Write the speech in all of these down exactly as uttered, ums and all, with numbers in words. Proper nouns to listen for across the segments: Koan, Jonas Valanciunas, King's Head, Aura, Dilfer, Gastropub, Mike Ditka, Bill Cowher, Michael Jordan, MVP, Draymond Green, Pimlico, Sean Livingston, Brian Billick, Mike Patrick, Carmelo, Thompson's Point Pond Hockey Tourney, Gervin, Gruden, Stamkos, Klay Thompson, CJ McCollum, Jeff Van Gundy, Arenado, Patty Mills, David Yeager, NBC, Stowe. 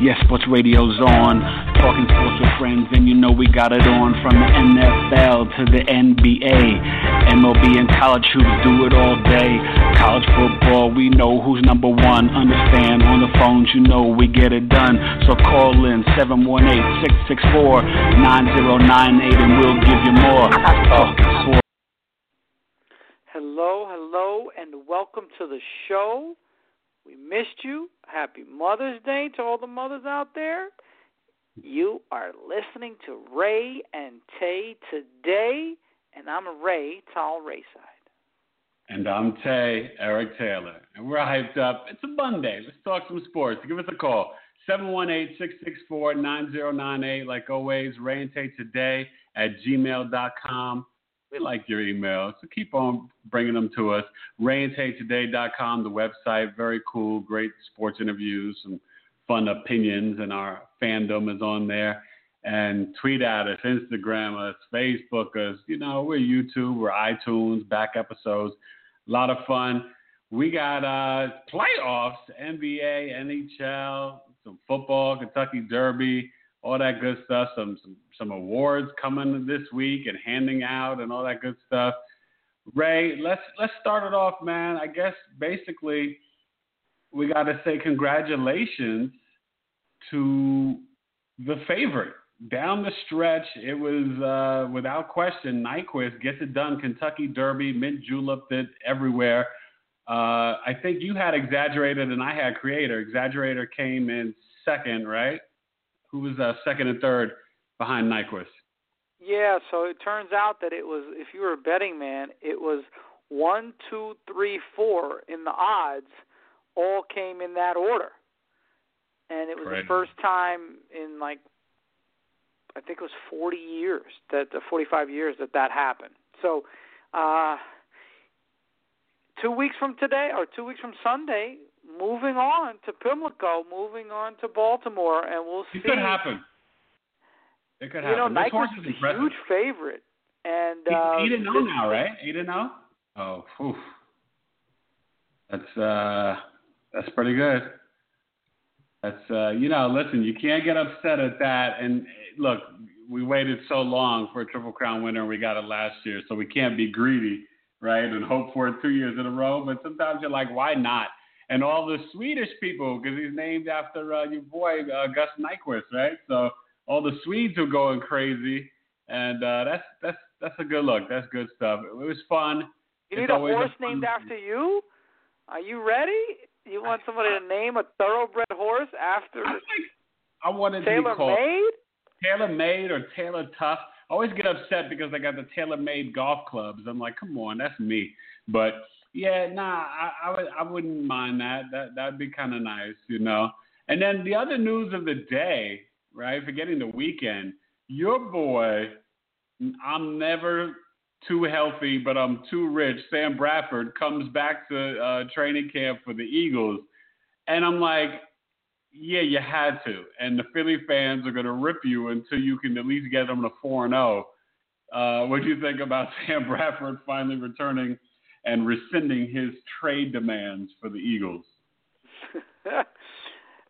Yes, sports radio's on, talking sports with friends, and you know we got it on. From the N F L to the N B A, M L B and college hoops, do it all day. College football, we know who's number one. Understand, on the phones, you know we get it done. So call in seven one eight, six six four, nine zero nine eight, and we'll give you more. Talking sports. Hello, hello, and welcome to the show. We missed you. Happy Mother's Day to all the mothers out there. You are listening to Ray and Tay today, and I'm Ray, Tal Rayside. And I'm Tay, Eric Taylor. And we're hyped up. It's a Monday. Let's talk some sports. Give us a call. seven one eight, six six four, nine zero nine eight. Like always, Ray and Tay today at gmail dot com. We like your emails, so keep on bringing them to us. Ray and Tay Today dot com, the website. Very cool, great sports interviews, some fun opinions, and our fandom is on there. And tweet at us, Instagram us, Facebook us. You know, we're YouTube, we're iTunes, back episodes. A lot of fun. We got uh, playoffs, N B A, N H L, some football, Kentucky Derby. All that good stuff, some, some some awards coming this week and handing out and all that good stuff. Ray, let's let's start it off, man. I guess basically we got to say congratulations to the favorite. Down the stretch, it was uh, without question, Nyquist gets it done. Kentucky Derby, mint julep did everywhere. Uh, I think you had Exaggerator and I had Creator. Exaggerator came in second, right? Who was uh, second and third behind Nyquist? Yeah, so it turns out that it was, if you were a betting man, it was one, two, three, four in the odds, all came in that order. And it was Great. The first time in like, I think it was forty years, that uh, forty-five years that that happened. So uh, two weeks from today, or two weeks from Sunday, moving on to Pimlico, moving on to Baltimore, and we'll see. It could happen. It could happen. You know, Nyquist is a huge favorite. And he's eight and zero now, right? Eight and zero. Oh, whew. that's uh, that's pretty good. That's uh, you know, listen, you can't get upset at that. And look, we waited so long for a Triple Crown winner, and we got it last year, so we can't be greedy, right? And hope for it two years in a row. But sometimes you're like, why not? And all the Swedish people, because he's named after uh, your boy, uh, Gus Nyquist, right? So all the Swedes are going crazy, and uh, that's that's that's a good look. That's good stuff. It was fun. You need a horse named after you? Are you ready? You want somebody to name a thoroughbred horse after? I think I wanted to be called Taylor Made or Taylor Tough. I always get upset because I got the Taylor Made golf clubs. I'm like, come on, that's me. But yeah, nah, I, I, would, I wouldn't mind that. That that'd be kind of nice, you know. And then the other news of the day, right? Forgetting the weekend, your boy, I'm never too healthy, but I'm too rich. Sam Bradford comes back to uh, training camp for the Eagles, and I'm like, yeah, you had to. And the Philly fans are gonna rip you until you can at least get them to four and zero. What do you think about Sam Bradford finally returning and rescinding his trade demands for the Eagles?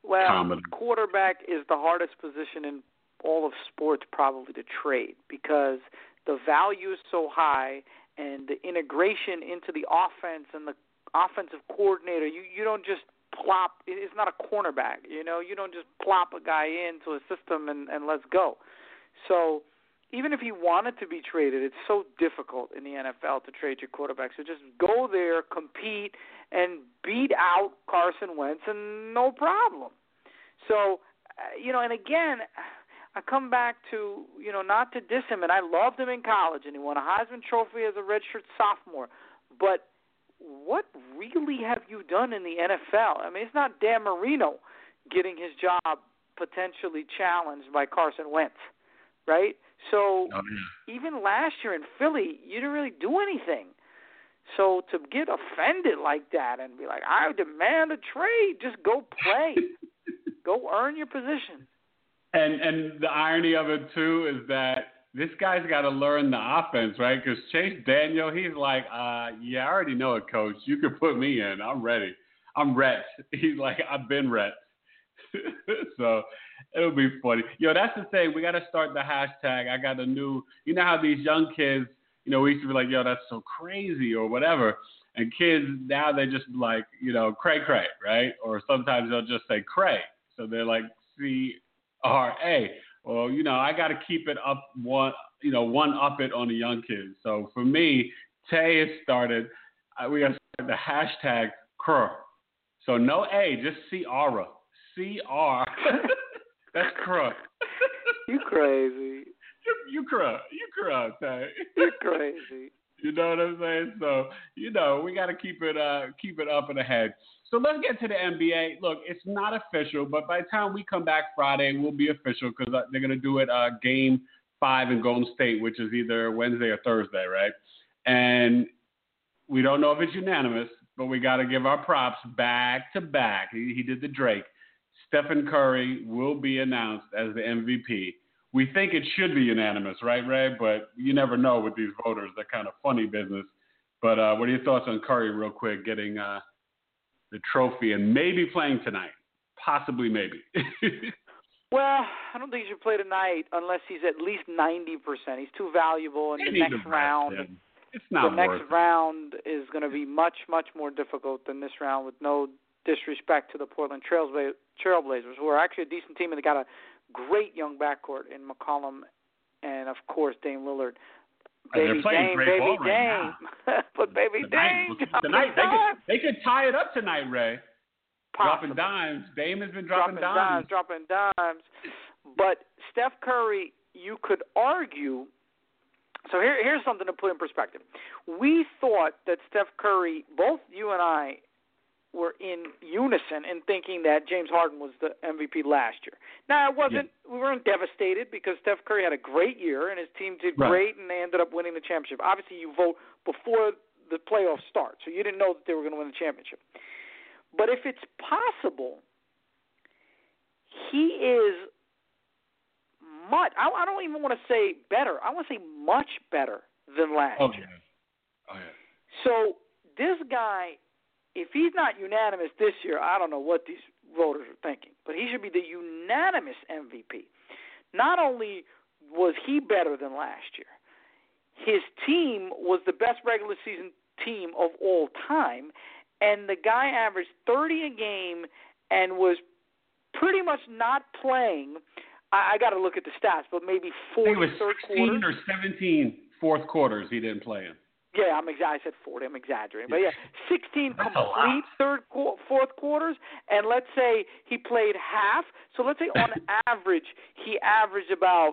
Well, Comedy. Quarterback is the hardest position in all of sports probably to trade because the value is so high and the integration into the offense and the offensive coordinator, you, you don't just plop. It's not a cornerback. You know, you don't just plop a guy into a system and, and let's go. So even if he wanted to be traded, it's so difficult in the N F L to trade your quarterback. So just go there, compete, and beat out Carson Wentz, and no problem. So, you know, and again, I come back to, you know, not to diss him, and I loved him in college, and he won a Heisman Trophy as a redshirt sophomore. But what really have you done in the N F L? I mean, it's not Dan Marino getting his job potentially challenged by Carson Wentz, right? So oh, yeah. even last year in Philly, you didn't really do anything. So to get offended like that and be like, I demand a trade, just go play. Go earn your position. And and the irony of it, too, is that this guy's got to learn the offense, right? Because Chase Daniel, he's like, uh, yeah, I already know it, coach. You can put me in. I'm ready. I'm reps. He's like, I've been reps. So it'll be funny. Yo, that's the thing. We got to start the hashtag. I got a new – you know how these young kids, you know, we used to be like, yo, that's so crazy or whatever. And kids, now they're just like, you know, cray-cray, right? Or sometimes they'll just say cray. So they're like C R A. Well, you know, I got to keep it up one, you know, one up it on the young kids. So for me, Tay has started, we got to start the hashtag cr. So no A, just C-R-A. C R. That's cr. You crazy. You cr. You cr, Tay. You crazy. You know what I'm saying? So, you know, we got to keep it uh, keep it up and ahead. So let's get to the N B A. Look, it's not official, but by the time we come back Friday, we'll be official because they're going to do it uh, game five in Golden State, which is either Wednesday or Thursday, right? And we don't know if it's unanimous, but we got to give our props back to back. He, he did the Drake. Stephen Curry will be announced as the M V P. We think it should be unanimous, right, Ray? But you never know with these voters. They're kind of funny business. But uh, what are your thoughts on Curry real quick getting uh, the trophy and maybe playing tonight? Possibly maybe. Well, I don't think he should play tonight unless he's at least ninety percent. He's too valuable in the next round. Him. It's not the next it. round is going to be much, much more difficult than this round, with no disrespect to the Portland Trailbla- Trailblazers, who are actually a decent team and they got a great young backcourt in McCollum and, of course, Dame Lillard. Baby Dame, baby Dame. Right but baby tonight, Dame. Tonight, they could, they could tie it up tonight, Ray. Possible. Dropping dimes. Dame has been dropping, dropping dimes. Dropping dimes, dropping dimes. But Steph Curry, you could argue. So here, here's something to put in perspective. We thought that Steph Curry, both you and I, were in unison in thinking that James Harden was the M V P last year. Now, it wasn't yeah. – we weren't devastated because Steph Curry had a great year and his team did right. great and they ended up winning the championship. Obviously, you vote before the playoffs start, so you didn't know that they were going to win the championship. But if it's possible, he is much – I don't even want to say better. I want to say much better than last oh, year. Yeah. Oh, yeah. So this guy – if he's not unanimous this year, I don't know what these voters are thinking, but he should be the unanimous M V P. Not only was he better than last year, his team was the best regular season team of all time, and the guy averaged thirty a game and was pretty much not playing. I, I got to look at the stats, but maybe four third quarters. It was sixteen or seventeen fourth quarters he didn't play in. Yeah, I'm exa- I said forty. I'm exaggerating. But, yeah, sixteen complete third qu- fourth quarters, and let's say he played half. So let's say on average he averaged about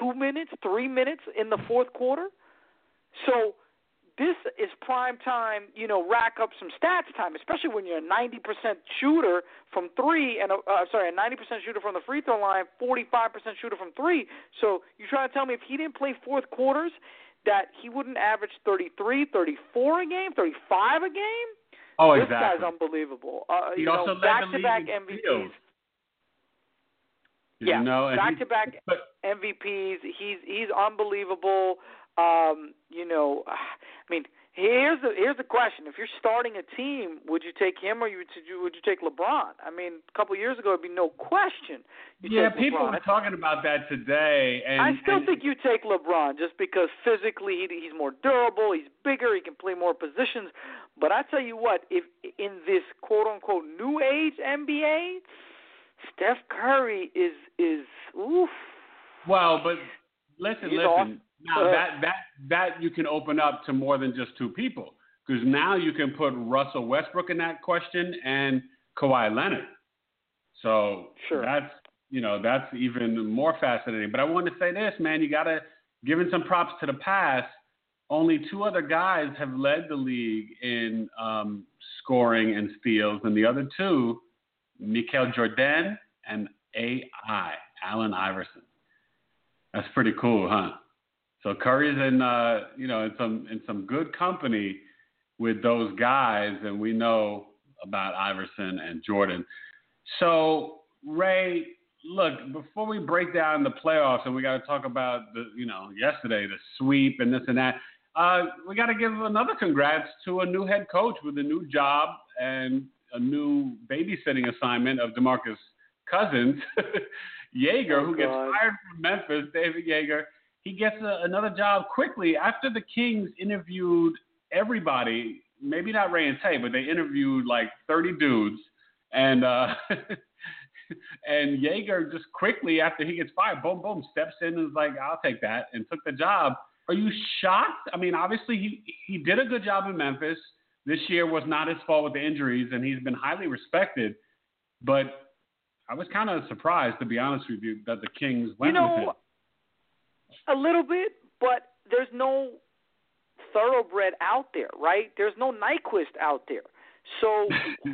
two minutes, three minutes in the fourth quarter. So this is prime time, you know, rack up some stats time, especially when you're a ninety percent shooter from three and, a, uh, sorry, a ninety percent shooter from the free throw line, forty-five percent shooter from three. So you're trying to tell me if he didn't play fourth quarters – that he wouldn't average thirty-three, thirty-four a game, thirty-five a game? Oh, exactly. This guy's unbelievable. Uh, he you also know, back-to-back M V Ps. Yeah, you know, back-to-back but, M V Ps. He's he's unbelievable. Um, you know, I mean, here's the here's the question: if you're starting a team, would you take him or you would you take LeBron? I mean, a couple of years ago, it'd be no question. Yeah, people are talking about that today. And, I still and, think you take LeBron just because physically he, he's more durable, he's bigger, he can play more positions. But I tell you what, if in this quote unquote new age N B A, Steph Curry is is oof. Well, but listen, he's listen. Off. Now that, that that you can open up to more than just two people, because now you can put Russell Westbrook in that question and Kawhi Leonard. So sure. that's you know, that's even more fascinating. But I wanted to say this, man, you got to give some props to the pass. Only two other guys have led the league in um, scoring and steals, and the other two, Michael Jordan and A I, Allen Iverson. That's pretty cool, huh? So Curry's in, uh, you know, in some in some good company with those guys, and we know about Iverson and Jordan. So Ray, look, before we break down the playoffs, and we got to talk about the, you know, yesterday the sweep and this and that. Uh, we got to give another congrats to a new head coach with a new job and a new babysitting assignment of DeMarcus Cousins, Yeager, oh, who gets God. fired from Memphis, David Yeager. He gets a, another job quickly after the Kings interviewed everybody, maybe not Ray and Tay, but they interviewed like thirty dudes. And uh, and Yeager just quickly after he gets fired, boom, boom, steps in and is like, I'll take that, and took the job. Are you shocked? I mean, obviously he, he did a good job in Memphis. This year was not his fault with the injuries, and he's been highly respected. But I was kind of surprised, to be honest with you, that the Kings went you know, with him. A little bit, but there's no thoroughbred out there, right? There's no Nyquist out there. So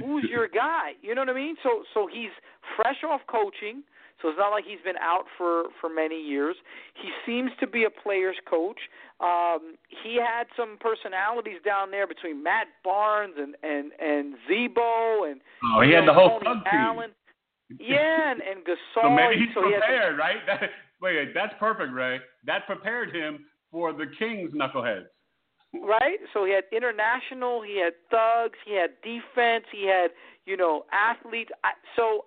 who's your guy? You know what I mean? So so he's fresh off coaching, so it's not like he's been out for, for many years. He seems to be a player's coach. Um, he had some personalities down there between Matt Barnes and, and, and Zebo. And, oh, he had know, the whole Tony Allen. Team. Yeah, and, and Gasol. So maybe he's so prepared, he right? That, wait, that's perfect, Ray. That prepared him for the Kings knuckleheads. Right? So he had international, he had thugs, he had defense, he had, you know, athletes. I, so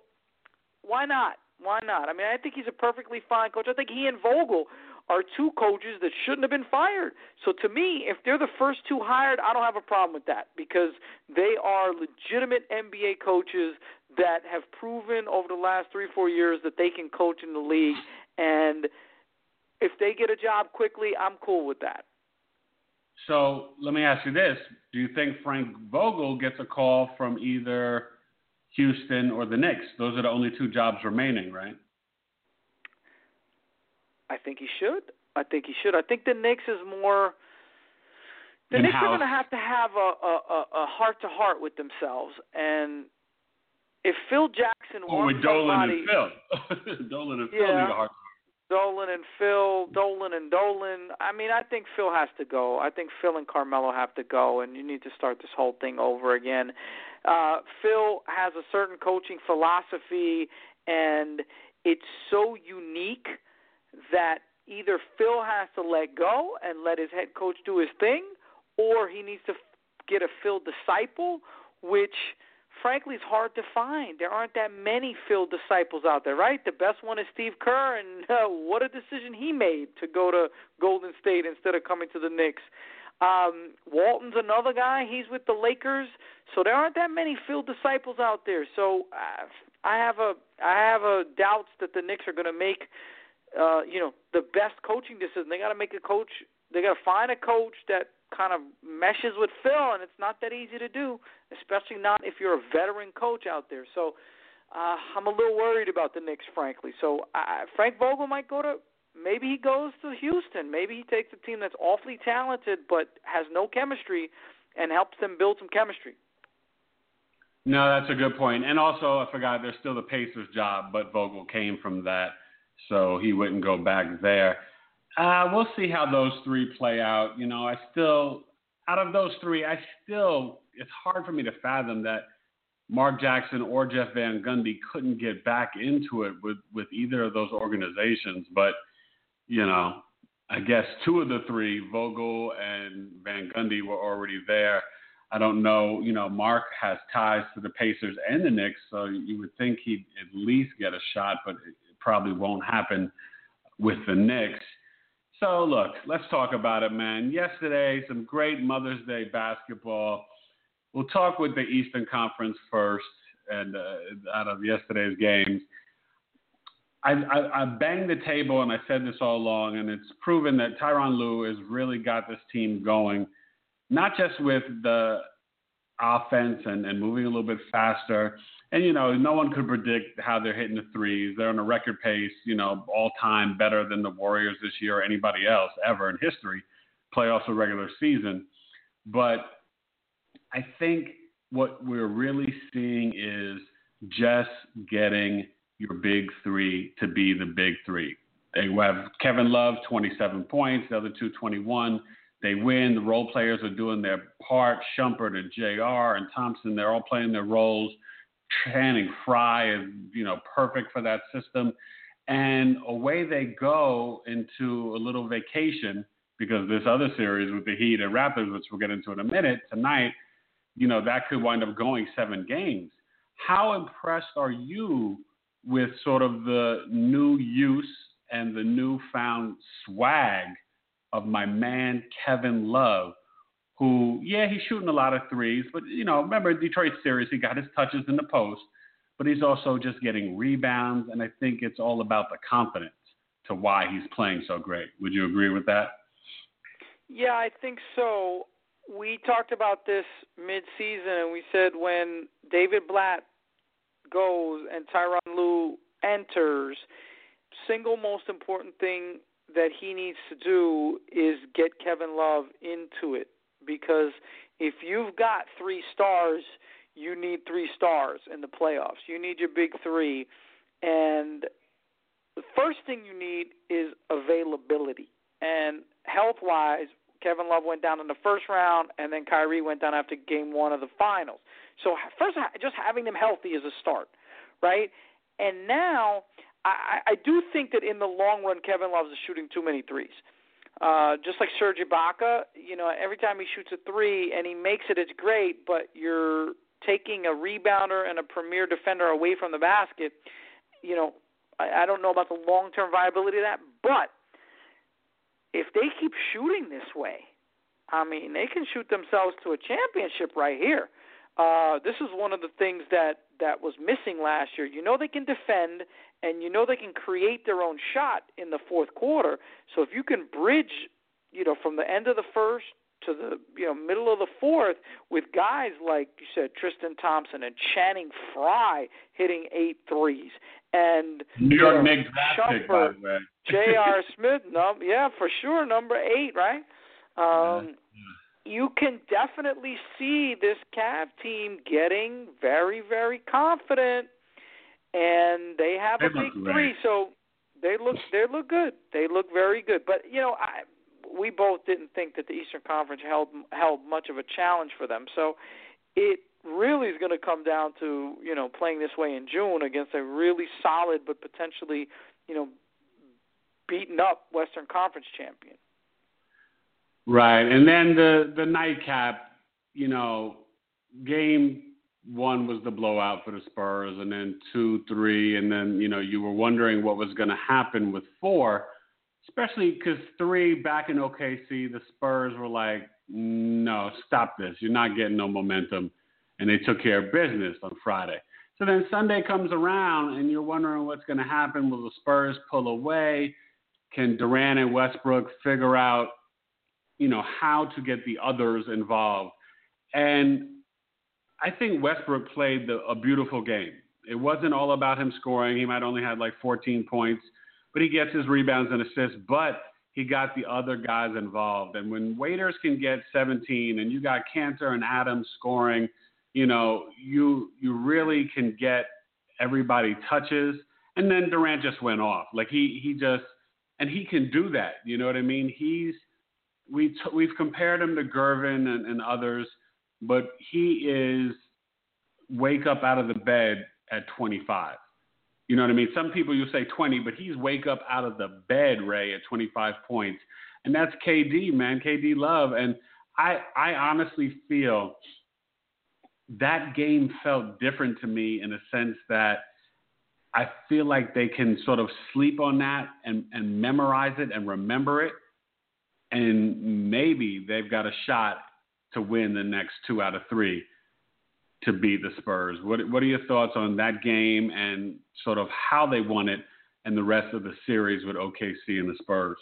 why not? Why not? I mean, I think he's a perfectly fine coach. I think he and Vogel are two coaches that shouldn't have been fired. So to me, if they're the first two hired, I don't have a problem with that because they are legitimate N B A coaches that have proven over the last three, four years that they can coach in the league. And if they get a job quickly, I'm cool with that. So let me ask you this. Do you think Frank Vogel gets a call from either Houston or the Knicks? Those are the only two jobs remaining, right? I think he should. I think he should. I think the Knicks is more – the In Knicks house. are going to have to have a, a, a heart-to-heart with themselves. And if Phil Jackson or wants with Dolan somebody, and Phil. Dolan and Phil yeah. need a heart. Dolan and Phil, Dolan and Dolan. I mean, I think Phil has to go. I think Phil and Carmelo have to go, and you need to start this whole thing over again. Uh, Phil has a certain coaching philosophy, and it's so unique that either Phil has to let go and let his head coach do his thing, or he needs to get a Phil disciple, which – frankly, it's hard to find. There aren't that many Phil disciples out there, right? The best one is Steve Kerr, and uh, what a decision he made to go to Golden State instead of coming to the Knicks. Um, Walton's another guy. He's with the Lakers. So there aren't that many Phil disciples out there. So uh, I have a I have a doubts that the Knicks are going to make, uh, you know, the best coaching decision. They got to make a coach. They got to find a coach that kind of meshes with Phil, and it's not that easy to do, especially not if you're a veteran coach out there. So uh, I'm a little worried about the Knicks, frankly. So uh, Frank Vogel might go to – maybe he goes to Houston. Maybe he takes a team that's awfully talented but has no chemistry and helps them build some chemistry. No, that's a good point. And also, I forgot, there's still the Pacers job, but Vogel came from that, so he wouldn't go back there. Uh, we'll see how those three play out. You know, I still, out of those three, I still, it's hard for me to fathom that Mark Jackson or Jeff Van Gundy couldn't get back into it with, with either of those organizations. But, you know, I guess two of the three, Vogel and Van Gundy, were already there. I don't know. You know, Mark has ties to the Pacers and the Knicks, so you would think he'd at least get a shot, but it probably won't happen with the Knicks. So, look, let's talk about it, man. Yesterday, some great Mother's Day basketball. We'll talk with the Eastern Conference first and uh, out of yesterday's games. I, I, I banged the table, and I said this all along, and it's proven that Tyronn Lue has really got this team going, not just with the offense and, and moving a little bit faster. And, you know, no one could predict how they're hitting the threes. They're on a record pace, you know, all time better than the Warriors this year or anybody else ever in history, playoffs or regular season. But I think what we're really seeing is just getting your big three to be the big three. They have Kevin Love, twenty-seven points, the other two, twenty-one. They win. The role players are doing their part. Shumpert and J R and Thompson, they're all playing their roles. Channing Frye is, you know, perfect for that system. And away they go into a little vacation because this other series with the Heat and Raptors, which we'll get into in a minute tonight, you know, that could wind up going seven games. How impressed are you with sort of the new use and the newfound swag of my man, Kevin Love, who, yeah, he's shooting a lot of threes, but, you know, remember Detroit series, he got his touches in the post, but he's also just getting rebounds, and I think it's all about the confidence to why he's playing so great. Would you agree with that? Yeah, I think so. We talked about this midseason, and we said when David Blatt goes and Tyronn Lue enters, single most important thing that he needs to do is get Kevin Love into it, because if you've got three stars, you need three stars in the playoffs. You need your big three, and the first thing you need is availability. And health-wise, Kevin Love went down in the first round, and then Kyrie went down after game one of the finals. So first, just having them healthy is a start, right? And now I, I do think that in the long run, Kevin Love is shooting too many threes. Uh, just like Serge Ibaka, you know, every time he shoots a three and he makes it, it's great, but you're taking a rebounder and a premier defender away from the basket. You know, I, I don't know about the long-term viability of that, but if they keep shooting this way, I mean, they can shoot themselves to a championship right here. Uh, this is one of the things that, that was missing last year. You know they can defend, and you know they can create their own shot in the fourth quarter. So if you can bridge, you know, from the end of the first to the, you know, middle of the fourth with guys like you said, Tristan Thompson and Channing Frye hitting eight threes, and New York Knicks pick, by the way. J R Smith, num- yeah, for sure, number eight, right? Um, yeah. You can definitely see this Cavs team getting very, very confident, and they have they a big three, so they look they look good. They look very good. But, you know, I, we both didn't think that the Eastern Conference held held much of a challenge for them. So it really is going to come down to, you know, playing this way in June against a really solid but potentially, you know, beaten up Western Conference champion. Right, and then the, the nightcap, you know, game one was the blowout for the Spurs, and then two, three, and then, you know, you were wondering what was going to happen with four, especially because three back in O K C, the Spurs were like, no, stop this. You're not getting no momentum, and they took care of business on Friday. So then Sunday comes around, and you're wondering what's going to happen. Will the Spurs pull away? Can Durant and Westbrook figure out, you know, how to get the others involved? And I think Westbrook played the, a beautiful game. It wasn't all about him scoring. He might only have like fourteen points, but he gets his rebounds and assists, but he got the other guys involved. And when Waiters can get seventeen and you got Cantor and Adams scoring, you know, you, you really can get everybody touches. And then Durant just went off. Like he, he just, and he can do that. You know what I mean? He's, We t- we've compared him to Gervin and, and others, but he is wake up out of the bed at twenty-five. You know what I mean? Some people you say twenty, but he's wake up out of the bed, Ray, at twenty-five points. And that's K D, man, K D Love. And I, I honestly feel that game felt different to me in a sense that I feel like they can sort of sleep on that and, and memorize it and remember it. And maybe they've got a shot to win the next two out of three to beat the Spurs. What, what are your thoughts on that game and sort of how they won it and the rest of the series with O K C and the Spurs?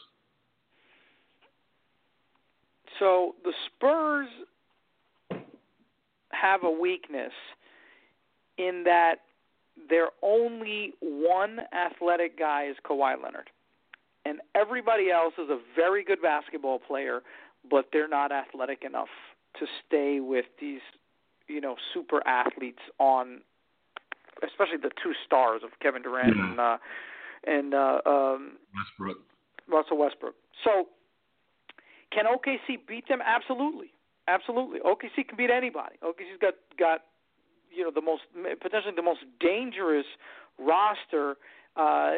So the Spurs have a weakness in that their only one athletic guy is Kawhi Leonard. And everybody else is a very good basketball player, but they're not athletic enough to stay with these, you know, super athletes on, especially the two stars of Kevin Durant yeah. and uh, and uh, um, Westbrook. Russell Westbrook. So can O K C beat them? Absolutely. Absolutely. O K C can beat anybody. O K C's got, got you know, the most potentially the most dangerous roster, uh,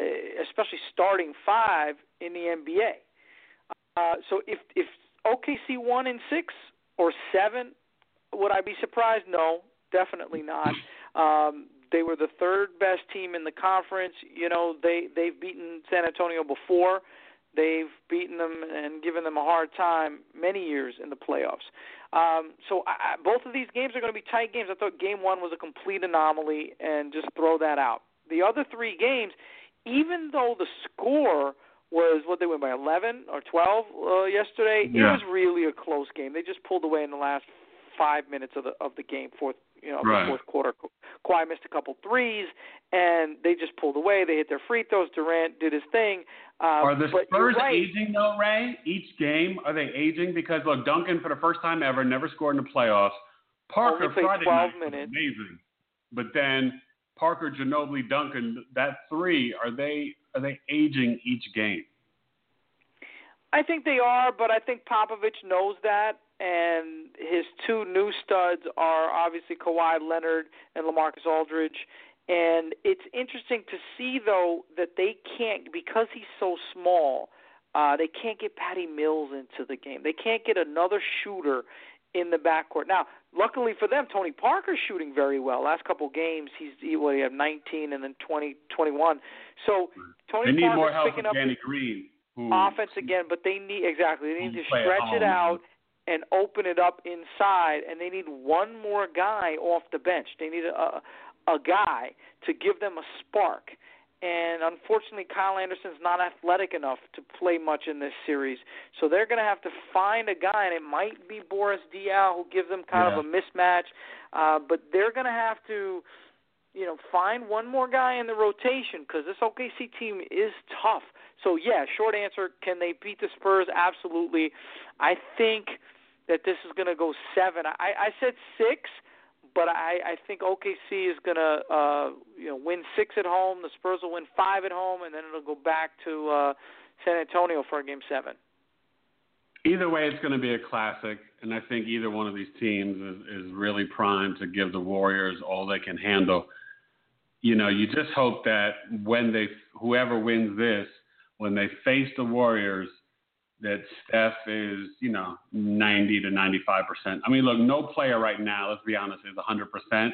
especially starting five in the N B A. Uh, so if if O K C won in six or seven, would I be surprised? No, definitely not. Um, they were the third best team in the conference. You know, they, they've beaten San Antonio before. They've beaten them and given them a hard time many years in the playoffs. Um, so I, both of these games are going to be tight games. I thought game one was a complete anomaly, and just throw that out. The other three games, even though the score was what they went by eleven or twelve uh, yesterday, yeah. it was really a close game. They just pulled away in the last five minutes of the of the game, fourth you know right. the fourth quarter. Kawhi missed a couple threes, and they just pulled away. They hit their free throws. Durant did his thing. Uh, are the Spurs right. aging though, Ray? Each game, are they aging? Because look, Duncan for the first time ever never scored in the playoffs. Parker only played Friday twelve night minutes. Was amazing, but then Parker, Ginobili, Duncan, that three, are they are they aging each game? I think they are, but I think Popovich knows that. And his two new studs are obviously Kawhi Leonard and LaMarcus Aldridge. And it's interesting to see, though, that they can't, because he's so small, uh, they can't get Patty Mills into the game. They can't get another shooter in the backcourt. Now, luckily for them, Tony Parker's shooting very well. Last couple games, he's he, well, he had nineteen and then twenty, twenty-one. So Tony Parker's picking up. They need more help from Danny Green. Who, offense again, but they need, exactly, they need to stretch it out and open it up inside, and they need one more guy off the bench. They need a a guy to give them a spark. And unfortunately, Kyle Anderson's not athletic enough to play much in this series. So they're going to have to find a guy, and it might be Boris Diaw who gives them kind yeah. of a mismatch. Uh, but they're going to have to, you know, find one more guy in the rotation because this O K C team is tough. So, yeah, short answer, can they beat the Spurs? Absolutely. I think that this is going to go seven. I, I said six, but I, I think O K C is going to uh, you know, win six at home. The Spurs will win five at home, and then it'll go back to uh, San Antonio for a game seven. Either way, it's going to be a classic, and I think either one of these teams is, is really primed to give the Warriors all they can handle. You know, you just hope that when they, whoever wins this, when they face the Warriors, that Steph is, you know, ninety to ninety-five percent. I mean, look, no player right now, let's be honest, is one hundred percent.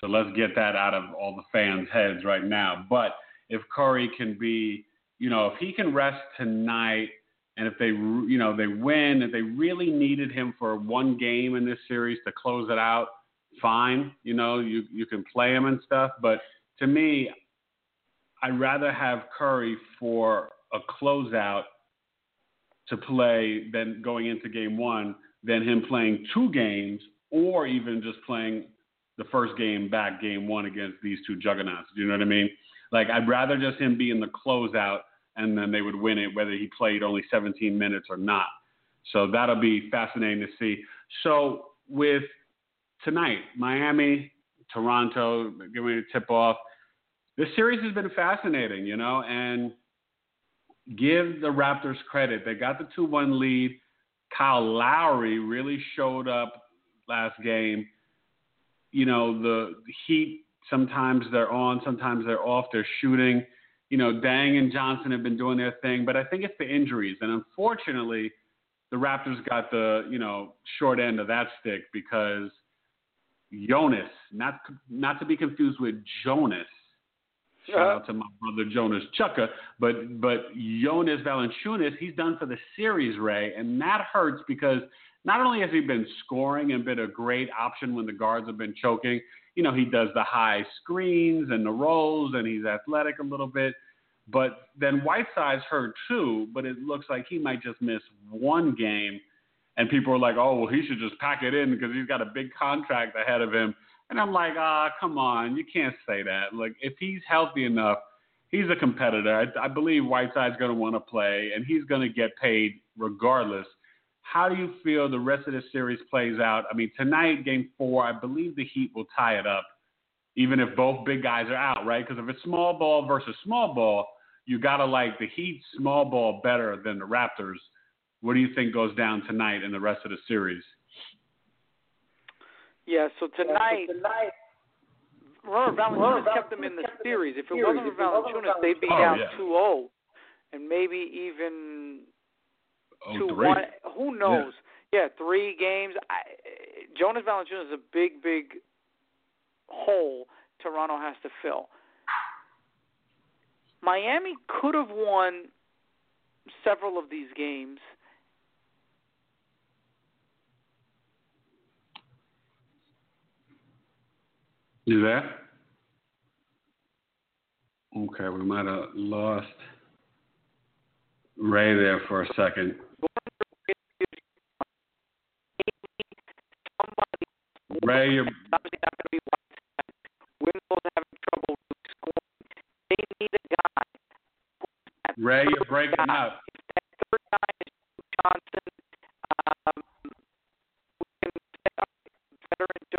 So let's get that out of all the fans' heads right now. But if Curry can be, you know, if he can rest tonight, and if they, you know, they win, if they really needed him for one game in this series to close it out, fine. You know, you, you can play him and stuff. But to me, I'd rather have Curry for a closeout to play than going into game one than him playing two games or even just playing the first game back, game one against these two juggernauts. Do you know what I mean? Like, I'd rather just him be in the closeout and then they would win it whether he played only seventeen minutes or not. So that'll be fascinating to see. So with tonight, Miami, Toronto, giving it a tip off, this series has been fascinating, you know, and give the Raptors credit. They got the two one lead. Kyle Lowry really showed up last game. You know, the Heat, sometimes they're on, sometimes they're off, they're shooting. You know, Dang and Johnson have been doing their thing, but I think it's the injuries. And unfortunately, the Raptors got the, you know, short end of that stick because Jonas, not not to be confused with Jonas, shout out to my brother Jonas Chuka, but but Jonas Valanciunas, he's done for the series, Ray, and that hurts because not only has he been scoring and been a great option when the guards have been choking, you know, he does the high screens and the rolls, and he's athletic a little bit, but then Whiteside's hurt too, but it looks like he might just miss one game, And people are like, oh, well, he should just pack it in because he's got a big contract ahead of him. And I'm like, ah, come on. You can't say that. Like, if he's healthy enough, he's a competitor. I, I believe Whiteside's going to want to play, and he's going to get paid regardless. How do you feel the rest of this series plays out? I mean, tonight, game four, I believe the Heat will tie it up, even if both big guys are out, right? Because if it's small ball versus small ball, you got to like the Heat small ball better than the Raptors. What do you think goes down tonight in the rest of the series? Yeah, so tonight, yeah, so tonight Ronald Valanciunas kept them in the series. If it wasn't for Valanciunas, they'd be oh, down yeah. two oh and maybe even two one. Who knows? Yeah, yeah three games. I, Jonas Valanciunas is a big, big hole Toronto has to fill. Miami could have won several of these games. You there? Okay, we might have lost Ray there for a second. Ray, you're obviously not going to be wide. Windows having trouble scoring. They need a guy. Ray, you're breaking up. That third guy is Johnson. Um, we can set up veteran Johnson.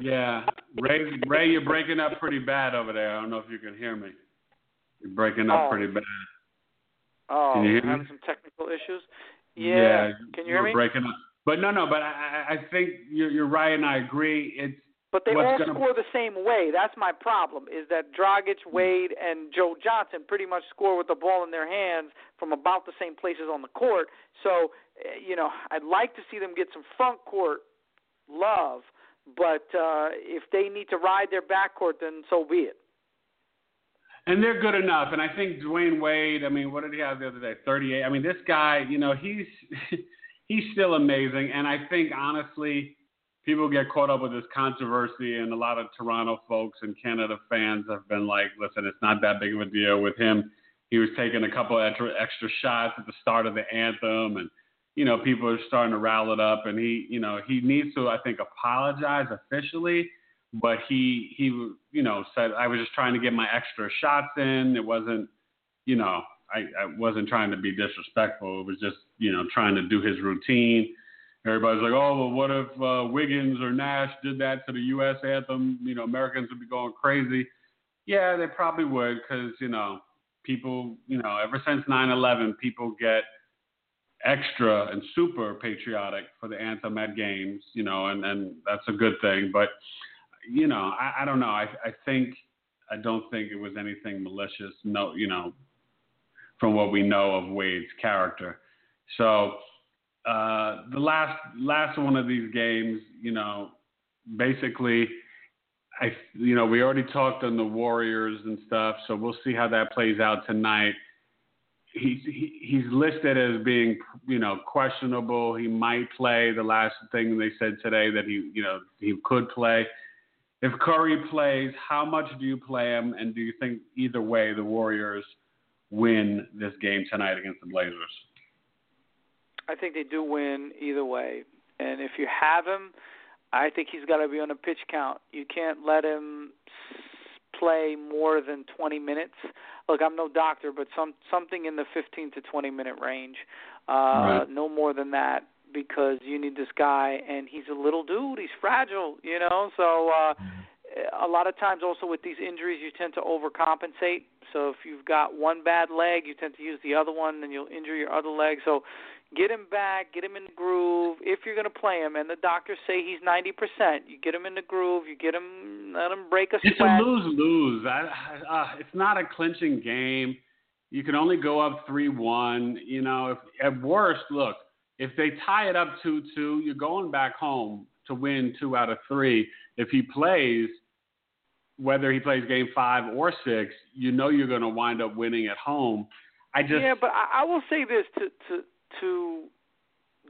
Yeah, Ray, Ray, you're breaking up pretty bad over there. I don't know if you can hear me. You're breaking up oh. pretty bad. Oh, can you hear me? Having some technical issues. Yeah, yeah can you hear me? Breaking up, but no, no. But I, I think you're, you're right, and I agree. It's but they all gonna... score the same way. That's my problem. Is that Dragic, Wade, and Joe Johnson pretty much score with the ball in their hands from about the same places on the court. So, you know, I'd like to see them get some front court love. But uh, if they need to ride their backcourt, then so be it. And they're good enough. And I think Dwyane Wade, I mean, what did he have the other day? thirty-eight. I mean, this guy, you know, he's he's still amazing. And I think, honestly, people get caught up with this controversy. And a lot of Toronto folks and Canada fans have been like, listen, it's not that big of a deal with him. He was taking a couple of extra, extra shots at the start of the anthem, and you know, people are starting to rattle it up, and he, you know, he needs to, I think, apologize officially, but he, he, you know, said, I was just trying to get my extra shots in. It wasn't, you know, I, I wasn't trying to be disrespectful. It was just, you know, trying to do his routine. Everybody's like, oh, well, what if uh, Wiggins or Nash did that to the U S anthem? You know, Americans would be going crazy. Yeah, they probably would, because, you know, people, you know, ever since nine eleven, people get extra and super patriotic for the anthem at games, you know, and, and that's a good thing. But, you know, I, I don't know. I, I think, I don't think it was anything malicious, no, you know, from what we know of Wade's character. So uh, the last, last one of these games, you know, basically, I, you know, we already talked on the Warriors and stuff, so we'll see how that plays out tonight. He's he, he's listed as being, you know, questionable. He might play. The last thing they said today that he, you know, he could play. If Curry plays, how much do you play him? And do you think either way the Warriors win this game tonight against the Blazers? I think they do win either way. And if you have him, I think he's got to be on a pitch count. You can't let him play more than twenty minutes. Look, I'm no doctor, but some something in the fifteen to twenty minute range. Uh, right. No more than that, because you need this guy, and he's a little dude. He's fragile, you know. So uh, a lot of times also with these injuries, you tend to overcompensate. So if you've got one bad leg, you tend to use the other one, and you'll injure your other leg. So get him back, get him in the groove. If you're going to play him, and the doctors say he's ninety percent, you get him in the groove, you get him, let him break a sweat. It's a lose-lose. I, uh, it's not a clinching game. You can only go up three one. You know, if, at worst, look, if they tie it up two two, you're going back home to win two out of three. If he plays, whether he plays game five or six, you know you're going to wind up winning at home. I just yeah, but I, I will say this to to. to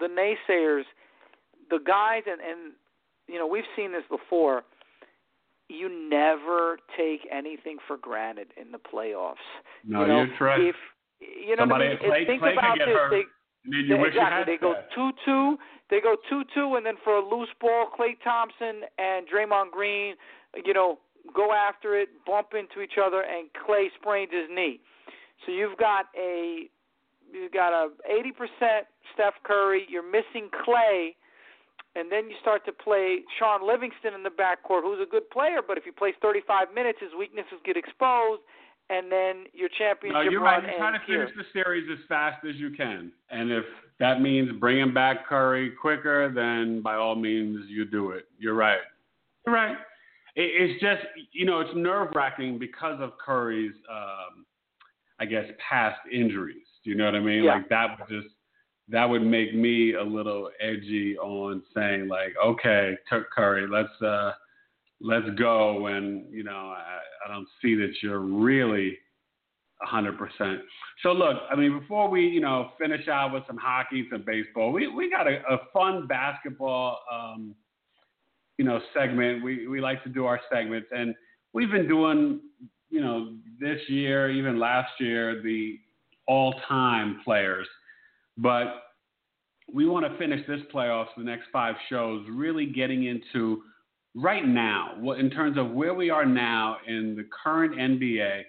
the naysayers, the guys, and, and, you know, we've seen this before, you never take anything for granted in the playoffs. No, you know, you're right. If, You know Somebody, what I mean? Clay, Think Clay about this. They, and then you they, wish exactly. You had they that. go two two. They go two two, and then for a loose ball, Klay Thompson and Draymond Green, you know, go after it, bump into each other, and Klay sprains his knee. So you've got a you've got a eighty percent Steph Curry. You're missing Klay, and then you start to play Sean Livingston in the backcourt, who's a good player, but if he plays thirty-five minutes, his weaknesses get exposed. And then your championship run. No, you're right. You're trying to finish the series as fast as you can. And if that means bringing back Curry quicker, then by all means you do it. You're right. You're right. It's just, you know, it's nerve-wracking because of Curry's, um, I guess, past injuries. Do you know what I mean? Yeah. Like that would just, that would make me a little edgy on saying like, okay, Curry, let's uh, – let's go, and, you know, I, I don't see that you're really one hundred percent. So, look, I mean, before we, you know, finish out with some hockey, some baseball, we, we got a, a fun basketball, um, you know, segment. We, we like to do our segments, and we've been doing, you know, this year, even last year, the all-time players. But we want to finish this playoffs, the next five shows, really getting into – right now, in terms of where we are now in the current N B A,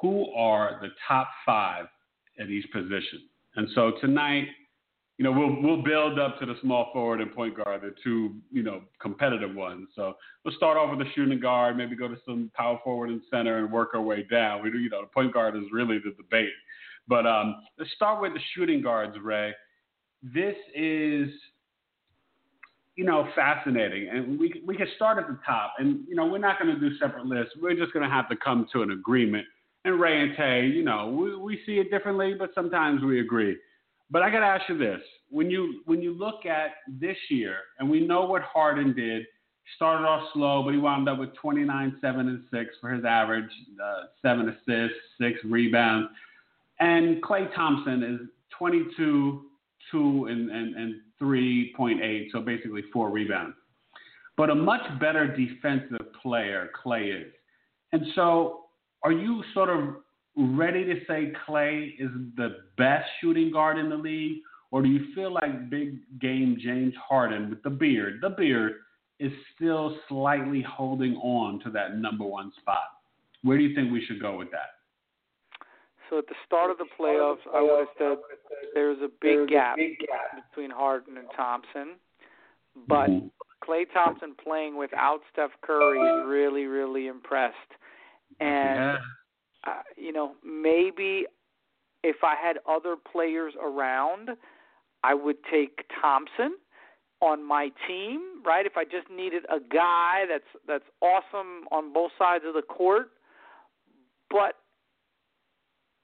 who are the top five at each position? And so tonight, you know, we'll we'll build up to the small forward and point guard, the two, you know, competitive ones. So we'll start off with the shooting guard, maybe go to some power forward and center and work our way down. We do, you know, the point guard is really the debate. But um, let's start with the shooting guards, Ray. This is... you know, fascinating. And we we can start at the top. And, you know, we're not going to do separate lists. We're just going to have to come to an agreement. And Ray and Tay, you know, we, we see it differently, but sometimes we agree. But I got to ask you this. When you when you look at this year, and we know what Harden did, started off slow, but he wound up with twenty-nine, seven, and six for his average, uh, seven assists, six rebounds. And Klay Thompson is twenty-two, two, and, and, and three point eight, so basically four rebounds. But a much better defensive player, Klay is. And so are you sort of ready to say Klay is the best shooting guard in the league, or do you feel like big game James Harden with the beard, the beard is still slightly holding on to that number one spot? Where do you think we should go with that? So at the start of the playoffs, I would have said there's a big gap between Harden and Thompson. But Klay Thompson playing without Steph Curry is really, really impressed. And, uh, you know, maybe if I had other players around, I would take Thompson on my team, right? If I just needed a guy that's that's awesome on both sides of the court. But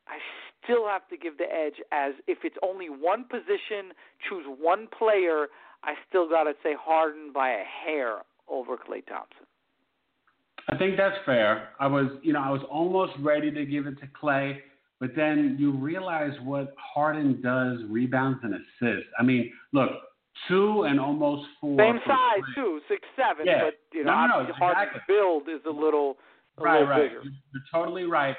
I still have to give the edge as if it's only one position, choose one player, I still got to say Harden by a hair over Klay Thompson. I think that's fair. I was, you know, I was almost ready to give it to Klay, but then you realize what Harden does, rebounds and assists. I mean, look, two and almost four. Same size, Klay. Too, six, seven. Yeah. But, you know, no, no, no, Harden's exactly. build is a little, a right, little right. bigger. You're, you're totally right.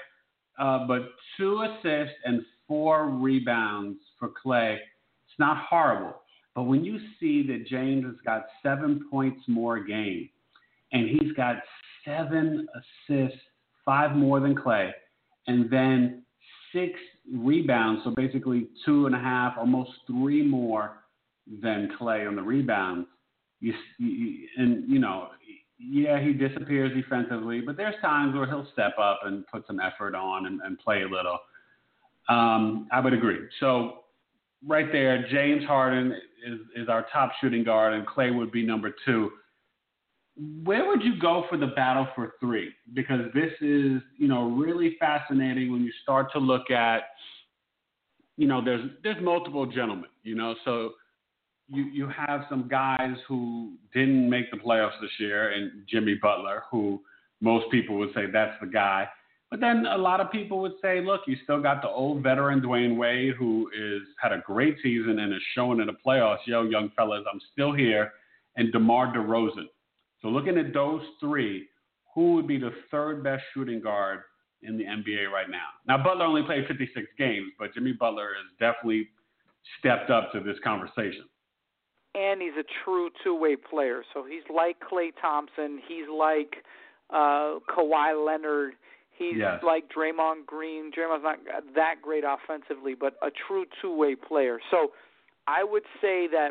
Uh, but two assists and four rebounds for Klay, it's not horrible. But when you see that James has got seven points more a game, and he's got seven assists, five more than Klay, and then six rebounds, so basically two and a half, almost three more than Klay on the rebounds. You, you and, you know... yeah, he disappears defensively, but there's times where he'll step up and put some effort on and, and play a little. Um, I would agree. So right there, James Harden is, is our top shooting guard, and Klay would be number two. Where would you go for the battle for three? Because this is, you know, really fascinating when you start to look at, you know, there's there's multiple gentlemen, you know, so – You you have some guys who didn't make the playoffs this year, and Jimmy Butler, who most people would say that's the guy. But then a lot of people would say, look, you still got the old veteran Dwyane Wade, who is had a great season and is showing in the playoffs. Yo, young fellas, I'm still here. And DeMar DeRozan. So looking at those three, who would be the third best shooting guard in the N B A right now. Now, Butler only played fifty-six games, but Jimmy Butler has definitely stepped up to this conversation. And he's a true two-way player. So he's like Klay Thompson. He's like uh, Kawhi Leonard. He's yes. like Draymond Green. Draymond's not that great offensively, but a true two-way player. So I would say that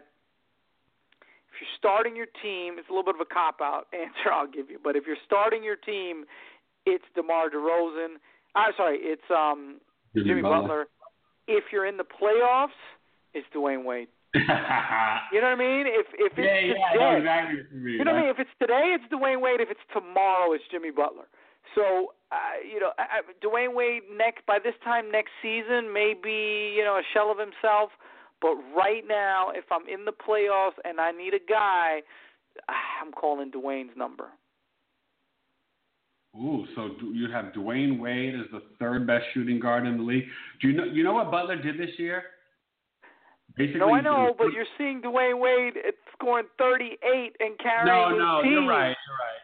if you're starting your team, it's a little bit of a cop-out answer I'll give you, but if you're starting your team, it's DeMar DeRozan. I'm sorry, it's um, Jimmy, Jimmy Butler. Butler. If you're in the playoffs, it's Dwyane Wade. You know what I mean? If if it's yeah, today, yeah, exactly me, you know right? what I mean? If it's today, it's Dwyane Wade. If it's tomorrow, it's Jimmy Butler. So uh, you know, I, Dwyane Wade next by this time next season may be you know a shell of himself. But right now, if I'm in the playoffs and I need a guy, I'm calling Dwyane's number. Ooh, so you have Dwyane Wade as the third best shooting guard in the league. Do you know? You know what Butler did this year? Basically, no, I know, but you're seeing Dwyane Wade scoring thirty-eight and carrying no, no, eighteen. No, no, you're right,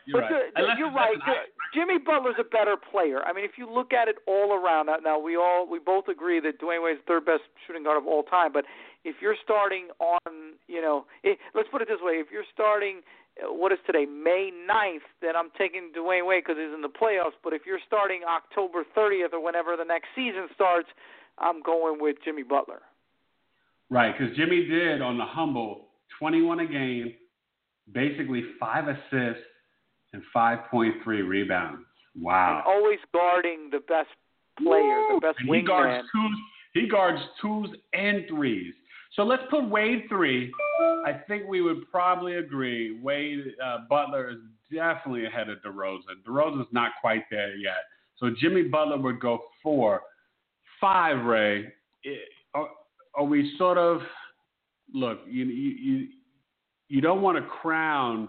you're right, you're but right. The, you're right. The, Jimmy Butler's a better player. I mean, if you look at it all around, now we all we both agree that Dwyane Wade's the third best shooting guard of all time. But if you're starting on, you know, it, let's put it this way: if you're starting, what is today, May ninth, then I'm taking Dwyane Wade because he's in the playoffs. But if you're starting October thirtieth or whenever the next season starts, I'm going with Jimmy Butler. Right, because Jimmy did on the humble twenty-one a game, basically five assists and five point three rebounds. Wow! And always guarding the best player, Woo! the best wingman. He guards twos. He guards twos and threes. So let's put Wade three. I think we would probably agree. Wade uh, Butler is definitely ahead of DeRozan. DeRozan's not quite there yet. So Jimmy Butler would go four, five. Ray. It, uh, Are we sort of look? You you you don't want to crown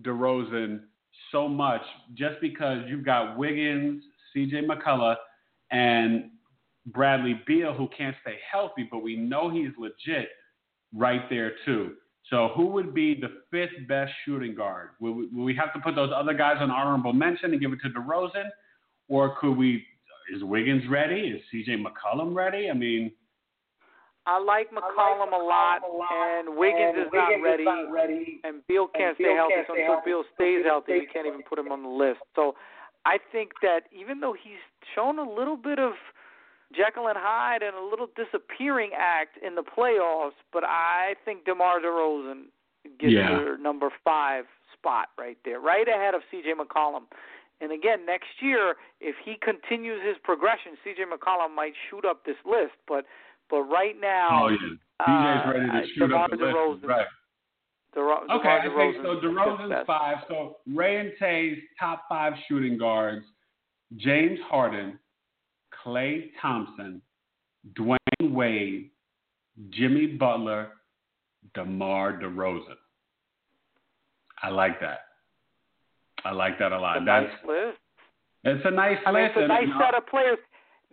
DeRozan so much just because you've got Wiggins, C J McCollum, and Bradley Beal who can't stay healthy, but we know he's legit right there too. So who would be the fifth best shooting guard? Will we, will we have to put those other guys on honorable mention and give it to DeRozan, or could we? Is Wiggins ready? Is C J McCollum ready? I mean. I like McCollum, I like McCollum a, lot, a lot, and Wiggins, and is, Wiggins not ready, is not ready, and Beal can't and Beal stay healthy, can't so until Beal stays healthy, we can't even put him on the list. So I think that even though he's shown a little bit of Jekyll and Hyde and a little disappearing act in the playoffs, but I think DeMar DeRozan gets yeah. their number five spot right there, right ahead of C J McCollum. And again, next year, if he continues his progression, C J McCollum might shoot up this list, but... But right now, oh, yeah. D J's uh, ready to shoot DeMar up the DeRozan. List. Right. DeRozan. Okay, I think so. DeRozan's five. So Ray and Tay's top five shooting guards: James Harden, Klay Thompson, Dwyane Wade, Jimmy Butler, DeMar DeRozan. I like that. I like that a lot. It's a That's, nice list. It's a nice I mean, list. It's a nice set of players.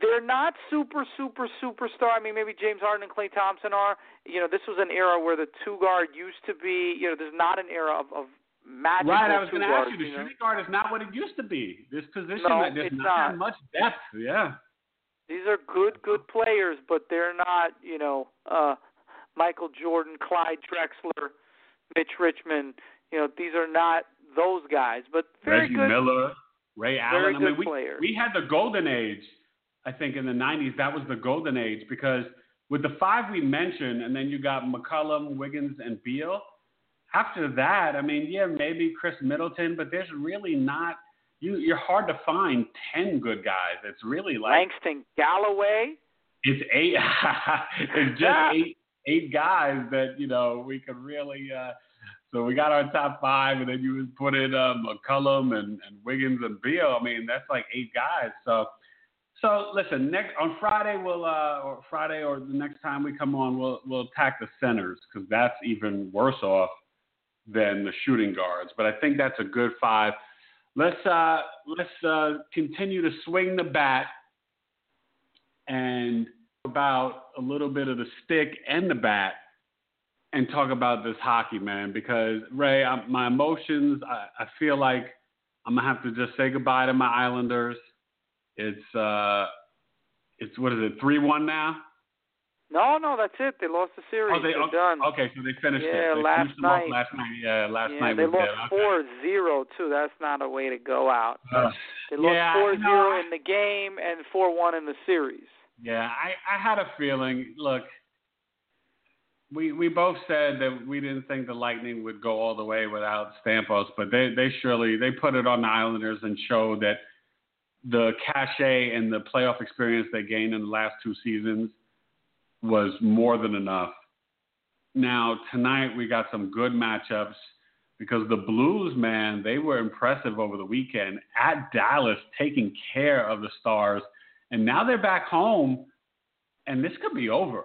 They're not super, super, superstar. I mean, maybe James Harden and Klay Thompson are. You know, this was an era where the two-guard used to be. You know, there's not an era of, of magical Right, I was going to ask you, the you shooting know? guard is not what it used to be. This position, no, there's it's not, not much depth, yeah. These are good, good players, but they're not, you know, uh, Michael Jordan, Clyde Drexler, Mitch Richmond. You know, these are not those guys, but very Reggie good. Reggie Miller, Ray Allen. I mean, we, we had the golden age. I think in the nineties, that was the golden age because with the five we mentioned, and then you got McCollum, Wiggins, and Beal. After that, I mean, yeah, maybe Chris Middleton, but there's really not you, – you're hard to find ten good guys. It's really like – Langston Galloway? It's eight – it's just eight, eight guys that, you know, we could really uh, – so we got our top five, and then you would put in uh, McCollum and, and Wiggins and Beal. I mean, that's like eight guys, so – So listen, next on Friday we'll uh, or Friday or the next time we come on we'll we'll attack the centers because that's even worse off than the shooting guards. But I think that's a good five. Let's uh, let's uh, continue to swing the bat and talk about a little bit of the stick and the bat and talk about this hockey, man. Because Ray, I, my emotions, I, I feel like I'm gonna have to just say goodbye to my Islanders. It's uh, it's what is it? three one now. No, no, that's it. They lost the series. Oh, they, They're okay, done. Okay, so they finished yeah, it. They last finished night. Last night. Yeah, last yeah, night. They lost four zero, okay. too. That's not a way to go out. Uh, they lost yeah, four zero no. in the game and four one in the series. Yeah, I, I had a feeling. Look, we we both said that we didn't think the Lightning would go all the way without Stamkos, but they, they surely they put it on the Islanders and showed that the cachet and the playoff experience they gained in the last two seasons was more than enough. Now, tonight we got some good matchups because the Blues, man, they were impressive over the weekend at Dallas, taking care of the Stars. And now they're back home, and this could be over.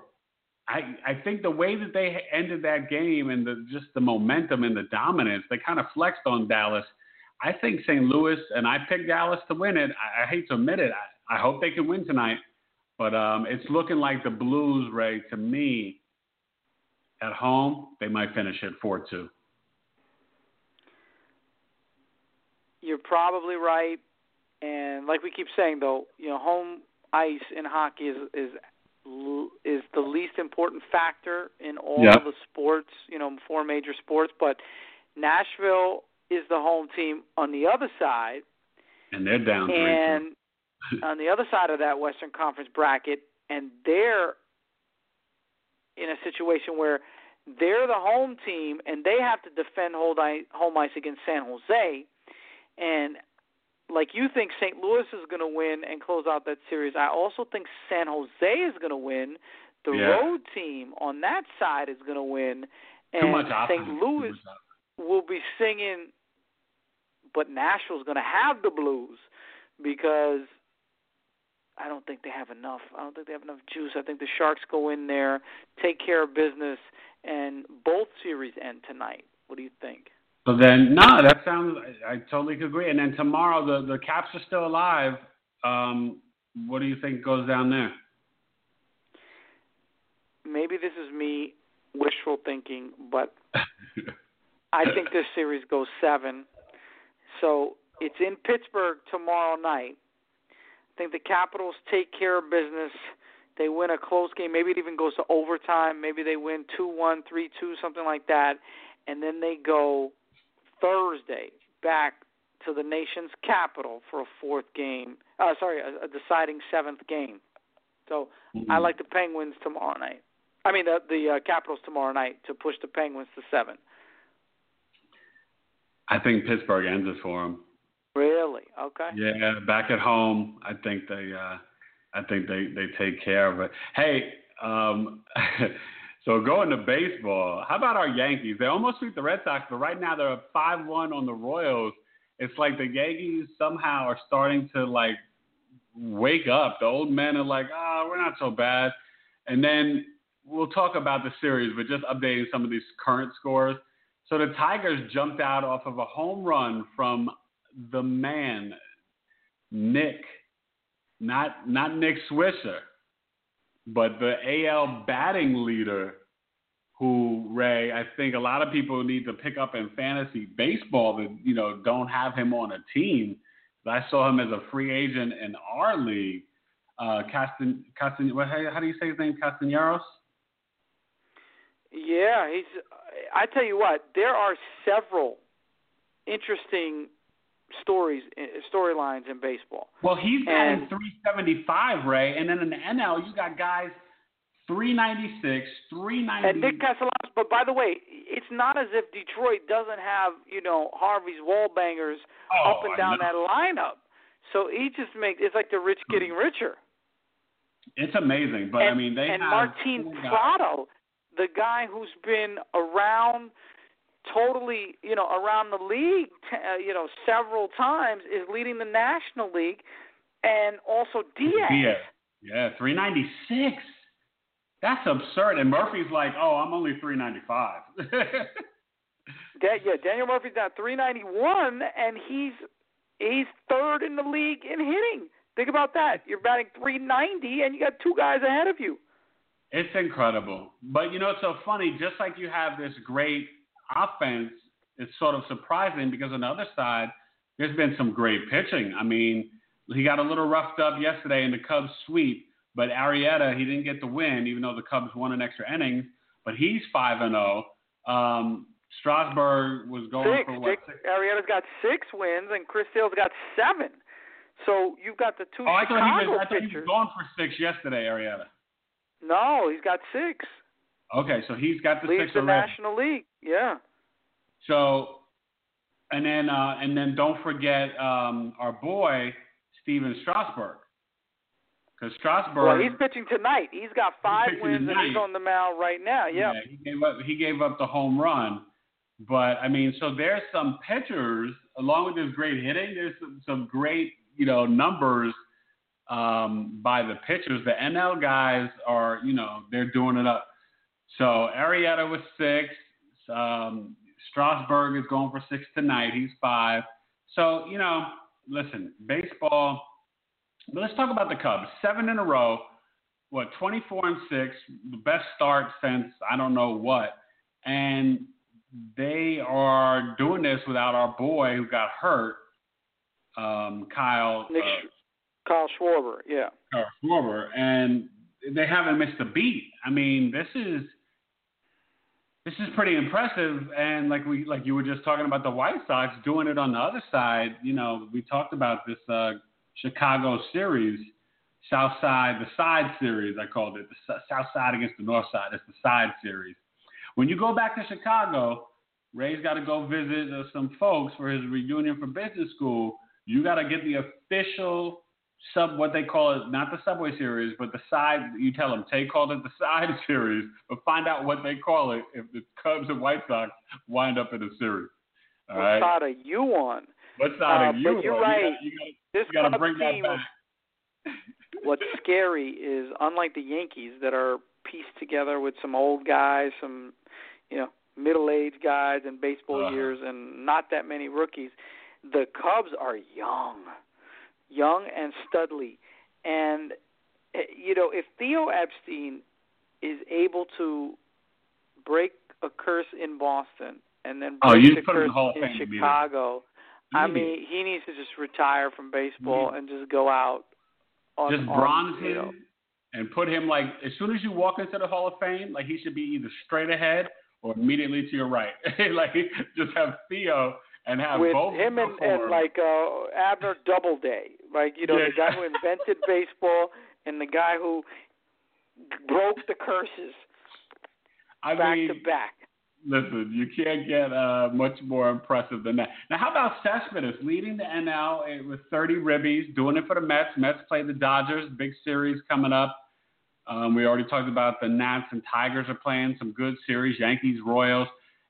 I, I think the way that they ended that game and the, just the momentum and the dominance, they kind of flexed on Dallas. I think Saint Louis, and I picked Dallas to win it. I, I hate to admit it. I, I hope they can win tonight. But um, it's looking like the Blues, Ray, to me, at home, they might finish at four two. You're probably right. And like we keep saying, though, you know, home ice in hockey is is, is the least important factor in all yep. the sports, you know, four major sports. But Nashville is the home team on the other side. And they're down three two. And on the other side of that Western Conference bracket, and they're in a situation where they're the home team, and they have to defend home ice against San Jose. And like you think Saint Louis is going to win and close out that series, I also think San Jose is going to win. The yeah. road team on that side is going to win. And Saint Louis will be singing, but Nashville's going to have the blues because – I don't think they have enough. I don't think they have enough juice. I think the Sharks go in there, take care of business, and both series end tonight. What do you think? So then, no, that sounds – I totally agree. And then tomorrow, the, the Caps are still alive. Um, what do you think goes down there? Maybe this is me wishful thinking, but I think this series goes seven. So it's in Pittsburgh tomorrow night. I think the Capitals take care of business. They win a close game. Maybe it even goes to overtime. Maybe they win two one, three two, something like that. And then they go Thursday back to the nation's capital for a fourth game. Uh, sorry, a, a deciding seventh game. So mm-hmm. I like the Penguins tomorrow night. I mean, the, the uh, Capitals tomorrow night to push the Penguins to seven. I think Pittsburgh ends it for them. Really? Okay. Yeah, back at home, I think they, uh, I think they, they take care of it. Hey, um, so going to baseball, how about our Yankees? They almost beat the Red Sox, but right now they're up five one on the Royals. It's like the Yankees somehow are starting to like wake up. The old men are like, oh, we're not so bad. And then we'll talk about the series, but just updating some of these current scores. So the Tigers jumped out off of a home run from the man, Nick, not not Nick Swisher, but the A L batting leader who, Ray, I think a lot of people need to pick up in fantasy baseball that, you know, don't have him on a team. I saw him as a free agent in our league. Uh, Castan, Castan, how do you say his name? Castaneros? Yeah, he's. I tell you what, there are several interesting stories, storylines in baseball. Well, he's batting three seventy-five, Ray, and then in the N L, you got guys three ninety-six, three ninety. And Nick Castellanos, but by the way, it's not as if Detroit doesn't have, you know, Harvey's wall bangers oh, up and down that lineup. So he just makes, it's like the rich getting richer. It's amazing, but and, I mean, they and have. And Martin Prado, the guy who's been around totally, you know, around the league, uh, you know, several times, is leading the National League, and also Diaz. Diaz. Yeah, three ninety-six. That's absurd. And Murphy's like, oh, I'm only three ninety-five. that, yeah, Daniel Murphy's down three ninety-one, and he's he's third in the league in hitting. Think about that. You're batting three ninety, and you got two guys ahead of you. It's incredible. But, you know, it's so funny. Just like you have this great offense, it's sort of surprising because on the other side, there's been some great pitching. I mean, he got a little roughed up yesterday in the Cubs sweep, but Arrieta, he didn't get the win, even though the Cubs won an extra innings, but he's five and oh. Um, Strasburg was going six, for what? Six. Arrieta's got six wins, and Chris Sale's got seven. So you've got the two oh, Chicago I thought, he was, I thought he was going for six yesterday, Arrieta. No, he's got six. Okay, so he's got the Leaves six the already. National League, yeah. So, and then uh, and then don't forget um, our boy Steven Strasburg, because Strasburg. Well, he's pitching tonight. He's got five he's wins tonight. And he's on the mound right now. Yep. Yeah, he gave up. He gave up the home run, but I mean, so there's some pitchers along with this great hitting. There's some, some great you know numbers. Um, by the pitchers, the N L guys are, you know, they're doing it up. So Arrieta was six. Um, Strasburg is going for six tonight. He's five. So, you know, listen, baseball. But let's talk about the Cubs. Seven in a row. What, twenty-four and six, the best start since I don't know what. And they are doing this without our boy who got hurt, um, Kyle. Nick- uh, Kyle Schwarber, yeah. Kyle Schwarber, and they haven't missed a beat. I mean, this is this is pretty impressive. And like we like you were just talking about the White Sox doing it on the other side. You know, we talked about this uh, Chicago series, South Side, the Side series. I called it the South Side against the North Side. It's the Side series. When you go back to Chicago, Ray's got to go visit uh, some folks for his reunion for business school. You got to get the official. Sub, what they call it, not the Subway Series, but the side. You tell them, Tay called it the Side Series, but find out what they call it if the Cubs and White Sox wind up in a series. All what right? side are you on? What side uh, are you but on? You're right. You got to bring team, that back. What's scary is, unlike the Yankees that are pieced together with some old guys, some you know middle-aged guys in baseball uh-huh. years, and not that many rookies, the Cubs are young. Young and studly. And, you know, if Theo Epstein is able to break a curse in Boston and then break oh, a curse in, in Chicago, mm-hmm. I mean, he needs to just retire from baseball mm-hmm. and just go out. On, just bronze on, him you know. And put him, like, as soon as you walk into the Hall of Fame, like, he should be either straight ahead or immediately to your right. Like, just have Theo... And have with both him and, and like uh, Abner Doubleday, like you know yeah. the guy who invented baseball and the guy who broke the curses I back mean, to back. Listen, you can't get uh, much more impressive than that. Now, how about Cespedes leading the N L with thirty ribbies, doing it for the Mets. Mets play the Dodgers, big series coming up. Um, we already talked about the Nats and Tigers are playing some good series. Yankees, Royals.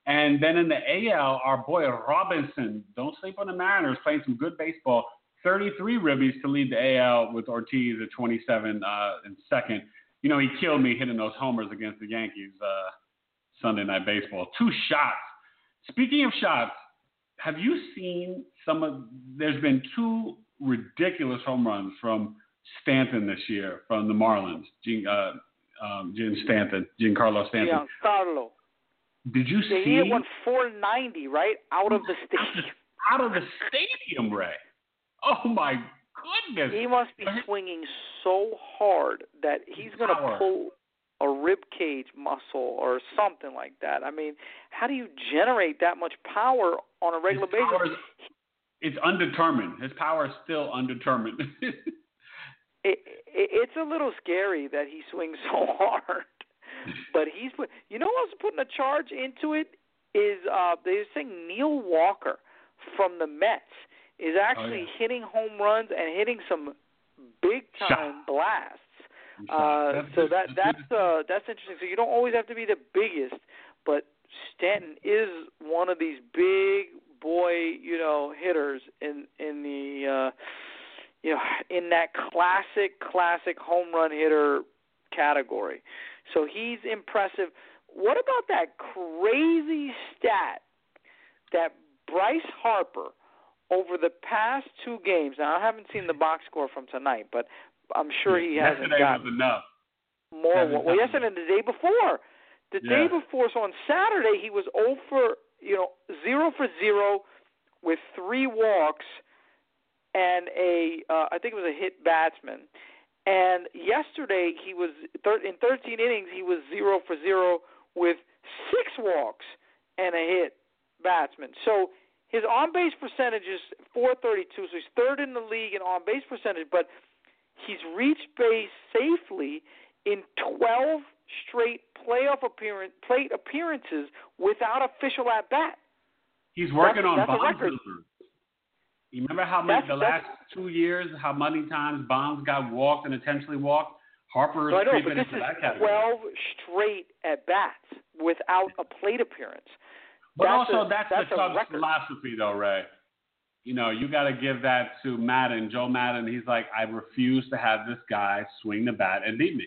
And then in the A L, our boy Robinson, don't sleep on the Mariners, playing some good baseball, thirty-three ribbies to lead the A L with Ortiz at twenty-seven uh, in second. You know, he killed me hitting those homers against the Yankees uh, Sunday Night Baseball. Two shots. Speaking of shots, have you seen some of – there's been two ridiculous home runs from Stanton this year, from the Marlins, Gene, uh, um, Gene Stanton, Giancarlo Stanton. Giancarlo. Did you yeah, see? He hit one four ninety, right? Out of the stadium. Out of the stadium, Ray. Oh, my goodness. He must be swinging so hard that he's going to pull a rib cage muscle or something like that. I mean, how do you generate that much power on a regular basis? Is, it's undetermined. His power is still undetermined. it, it, it's a little scary that he swings so hard. But he's put, you know what's putting a charge into it is uh, they're saying Neil Walker from the Mets is actually oh, yeah. hitting home runs and hitting some big time Shot. blasts. Uh, so that that's uh, that's interesting. So you don't always have to be the biggest, but Stanton is one of these big boy, you know, hitters in in the uh, you know in that classic classic home run hitter category. So he's impressive. What about that crazy stat that Bryce Harper, over the past two games, now I haven't seen the box score from tonight, but I'm sure he hasn't got more. Well, well, yesterday and the day before. The yeah. day before, so on Saturday, he was zero for, you know, zero for zero with three walks and a uh, I think it was a hit batsman. And yesterday he was thir- in thirteen innings he was zero for zero with six walks and a hit batsman. So his on-base percentage is four thirty-two, so he's third in the league in on-base percentage, but he's reached base safely in twelve straight playoff appearance, plate appearances without official at-bat. He's working that's, on that's Bonds. You remember how many that's, the last two years, how many times Bonds got walked and intentionally walked? Harper's so I know, treatment into that category. twelve straight at-bats without a plate appearance. But that's also, a, that's, that's the Cubs' philosophy, though, Ray. You know, you got to give that to Madden, Joe Madden. He's like, I refuse to have this guy swing the bat and beat me.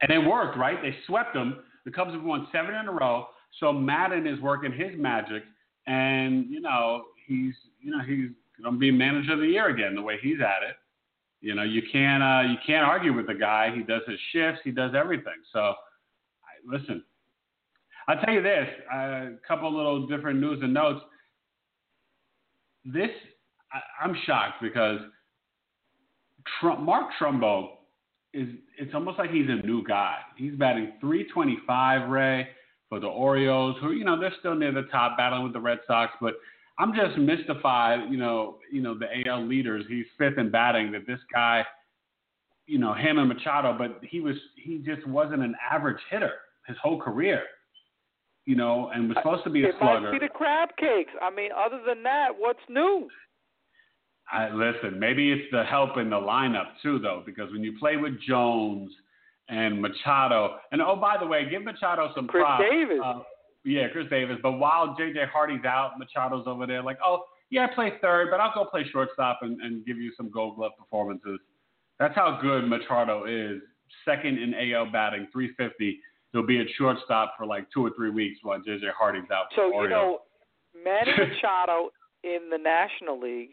And it worked, right? They swept him. The Cubs have won seven in a row. So Madden is working his magic, and you know he's you know he's going to be manager of the year again the way he's at it. You know, you can't uh, you can't argue with the guy. He does his shifts. He does everything. So listen. I'll tell you this, a couple little different news and notes. This, I, I'm shocked because Trump, Mark Trumbo, is it's almost like he's a new guy. He's batting three twenty-five, Ray, for the Orioles, who, you know, they're still near the top, battling with the Red Sox. But I'm just mystified, you know, you know the A L leaders. He's fifth in batting, that this guy, you know, him and Machado, but he was he just wasn't an average hitter his whole career. You know, and was supposed to be a it slugger. It might be the crab cakes. I mean, other than that, what's new? I, listen, maybe it's the help in the lineup, too, though, because when you play with Jones and Machado, and, oh, by the way, give Machado some Chris props. Chris Davis. Uh, yeah, Chris Davis. But while J J Hardy's out, Machado's over there like, oh, yeah, I play third, but I'll go play shortstop and, and give you some Gold Glove performances. That's how good Machado is. Second in A L batting, three fifty. He'll be at shortstop for like two or three weeks while J J Harding's out. So, you know, Manny Machado in the National League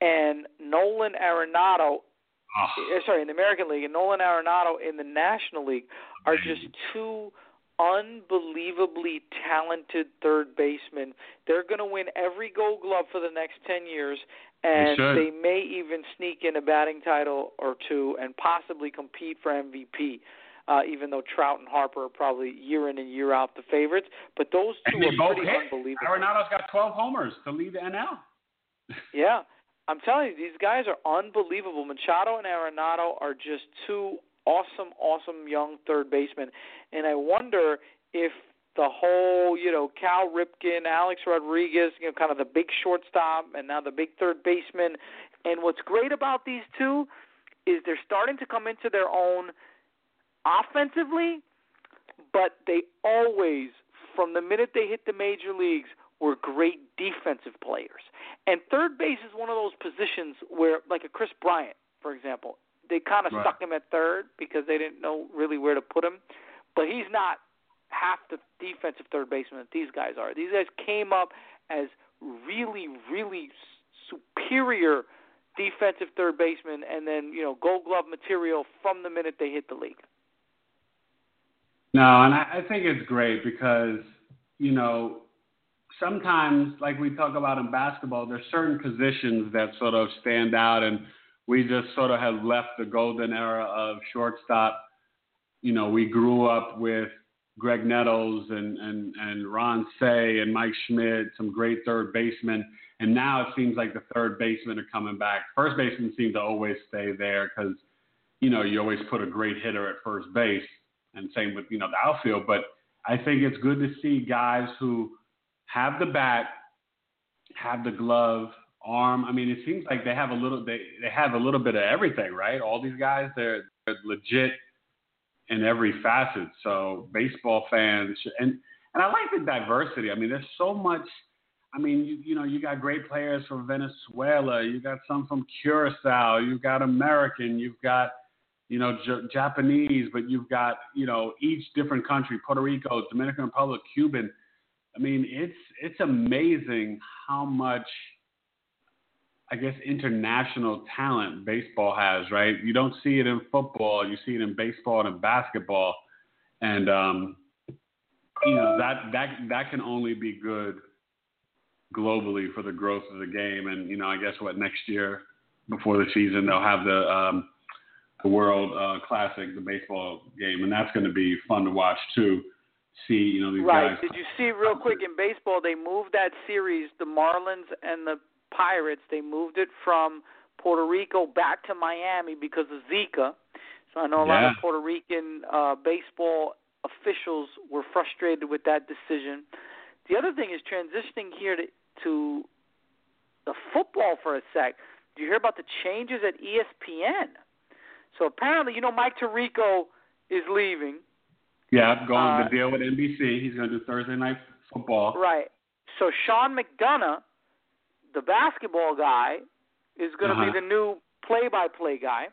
and Nolan Arenado, oh. sorry, in the American League, and Nolan Arenado in the National League are just two unbelievably talented third basemen. They're going to win every Gold Glove for the next ten years, and they, they may even sneak in a batting title or two and possibly compete for M V P. Uh, even though Trout and Harper are probably year in and year out the favorites. But those two are pretty hit. Unbelievable. Arenado's got twelve homers to lead the N L. Yeah. I'm telling you, these guys are unbelievable. Machado and Arenado are just two awesome, awesome young third basemen. And I wonder if the whole, you know, Cal Ripken, Alex Rodriguez, you know, kind of the big shortstop and now the big third baseman. And what's great about these two is they're starting to come into their own offensively, but they always, from the minute they hit the major leagues, were great defensive players. And third base is one of those positions where, like a Chris Bryant, for example, they kind of right. stuck him at third because they didn't know really where to put him. But he's not half the defensive third baseman that these guys are. These guys came up as really, really superior defensive third basemen and then, you know, Gold Glove material from the minute they hit the league. No, and I, I think it's great because, you know, sometimes, like we talk about in basketball, there's certain positions that sort of stand out, and we just sort of have left the golden era of shortstop. You know, we grew up with Greg Nettles and, and, and Ron Say and Mike Schmidt, some great third basemen, and now it seems like the third basemen are coming back. First basemen seem to always stay there because, you know, you always put a great hitter at first base. And same with, you know, the outfield. But I think it's good to see guys who have the bat, have the glove, arm. I mean, it seems like they have a little they, they have a little bit of everything, right? All these guys, they're, they're legit in every facet. So baseball fans and and I like the diversity. I mean, there's so much. I mean, you you know, you got great players from Venezuela. You got some from Curacao. You've got American. You've got you know, J- Japanese, but you've got, you know, each different country, Puerto Rico, Dominican Republic, Cuban. I mean, it's it's amazing how much, I guess, international talent baseball has, right? You don't see it in football. You see it in baseball and in basketball. And, um, you know, that, that, that can only be good globally for the growth of the game. And, you know, I guess what next year before the season, they'll have the, um, the World uh, Classic, the baseball game. And that's going to be fun to watch too. See, you know, these right. guys. Did you see real quick in baseball, they moved that series, the Marlins and the Pirates, they moved it from Puerto Rico back to Miami because of Zika. So I know a yeah. lot of Puerto Rican uh, baseball officials were frustrated with that decision. The other thing is transitioning here to, to the football for a sec. Do you hear about the changes at E S P N? So apparently, you know, Mike Tirico is leaving. Yeah, I'm going uh, to deal with N B C. He's going to do Thursday Night Football. Right. So Sean McDonough, the basketball guy, is going to uh-huh. be the new play-by-play guy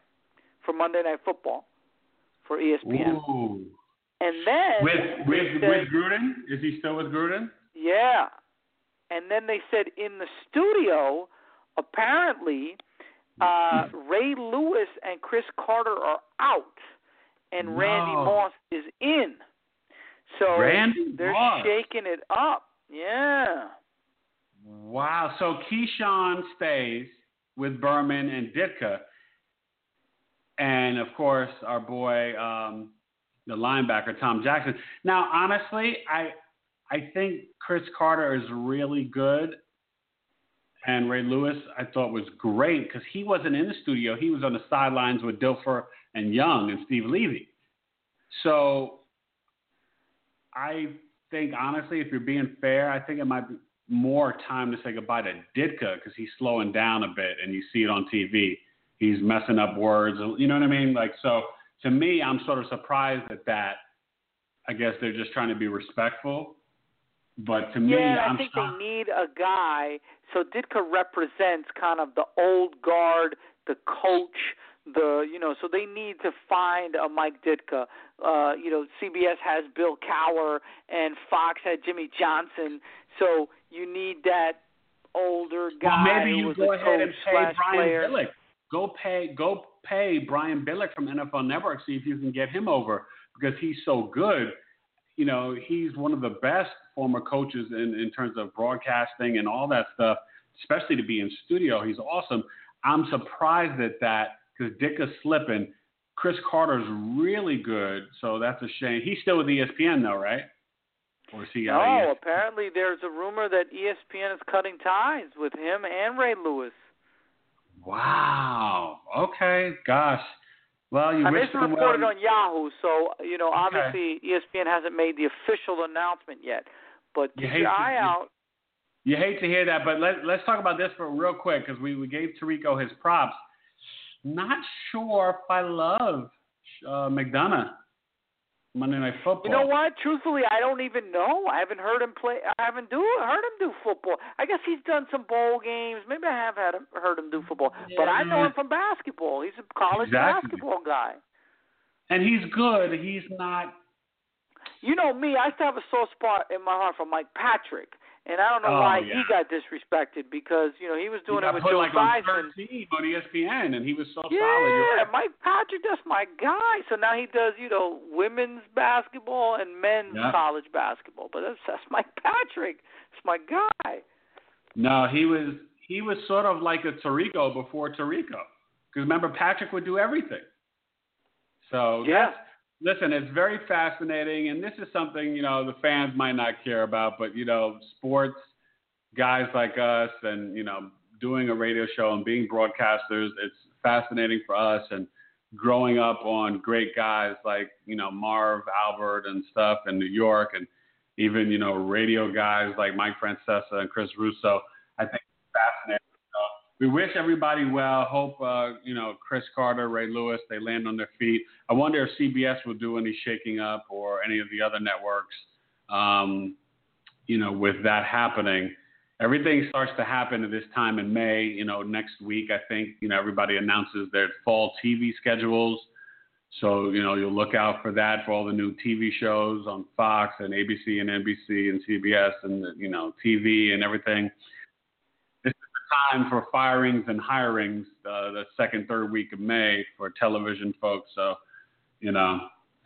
for Monday Night Football for E S P N. Ooh. And then with with, said, with Gruden? Is he still with Gruden? Yeah. And then they said in the studio, apparently, uh, Ray Lewis and Chris Carter are out. And no. Randy Moss is in. So Randy they're Moss. shaking it up. Yeah. Wow. So Keyshawn stays with Berman and Ditka. And, of course, our boy, um, the linebacker, Tom Jackson. Now, honestly, I I think Chris Carter is really good. And Ray Lewis, I thought, was great because he wasn't in the studio. He was on the sidelines with Dilfer and Young and Steve Levy. So I think, honestly, if you're being fair, I think it might be more time to say goodbye to Ditka because he's slowing down a bit, and you see it on T V. He's messing up words. You know what I mean? Like, so to me, I'm sort of surprised at that. I guess they're just trying to be respectful. But to me, yeah, I I'm think shocked. They need a guy. So Ditka represents kind of the old guard, the coach, the you know. So they need to find a Mike Ditka. Uh, you know, C B S has Bill Cowher, and Fox had Jimmy Johnson. So you need that older guy. Well, maybe who you was go ahead and pay Brian player. Billick. Go pay, go pay Brian Billick from N F L Network. See if you can get him over because he's so good. You know, he's one of the best former coaches in, in terms of broadcasting and all that stuff, especially to be in studio. He's awesome. I'm surprised at that because Ditka's slipping. Chris Carter's really good, so that's a shame. He's still with E S P N, though, right? Or is he out of E S P N? No, apparently there's a rumor that E S P N is cutting ties with him and Ray Lewis. Wow. Okay. Gosh. Well, you I mean, it's reported well. on Yahoo, so, you know, obviously okay. E S P N hasn't made the official announcement yet. But keep you your eye to, out. You, you hate to hear that, but let, let's talk about this for real quick because we, we gave Tirico his props. Not sure if I love uh, McDonough Monday Night Football. You know what? Truthfully, I don't even know. I haven't heard him play. I haven't do heard him do football. I guess he's done some bowl games. Maybe I have had him, heard him do football. Yeah. But I know him from basketball. He's a college exactly. basketball guy. And he's good. He's not. You know me. I still have a soft spot in my heart for Mike Patrick. And I don't know oh, why yeah. he got disrespected because, you know, he was doing he it with Joe like Bison. He got put like on thirteen on E S P N, and he was so yeah, solid. Yeah, right. Mike Patrick, that's my guy. So now he does, you know, women's basketball and men's yeah. college basketball. But that's, that's Mike Patrick. It's my guy. No, he was he was sort of like a Tirico before Tirico. Because remember, Patrick would do everything. So yeah. that's... Listen, it's very fascinating, and this is something, you know, the fans might not care about, but, you know, sports guys like us and, you know, doing a radio show and being broadcasters, it's fascinating for us and growing up on great guys like, you know, Marv Albert and stuff in New York and even, you know, radio guys like Mike Francesa and Chris Russo. I think it's fascinating. We wish everybody well. Hope, uh, you know, Chris Carter, Ray Lewis, they land on their feet. I wonder if C B S will do any shaking up or any of the other networks, um, you know, with that happening. Everything starts to happen at this time in May. You know, next week, I think, you know, everybody announces their fall T V schedules. So, you know, you'll look out for that, for all the new T V shows on Fox and A B C and N B C and C B S and, you know, T V and everything. Time for firings and hirings uh, the second, third week of May for television folks. So, you know,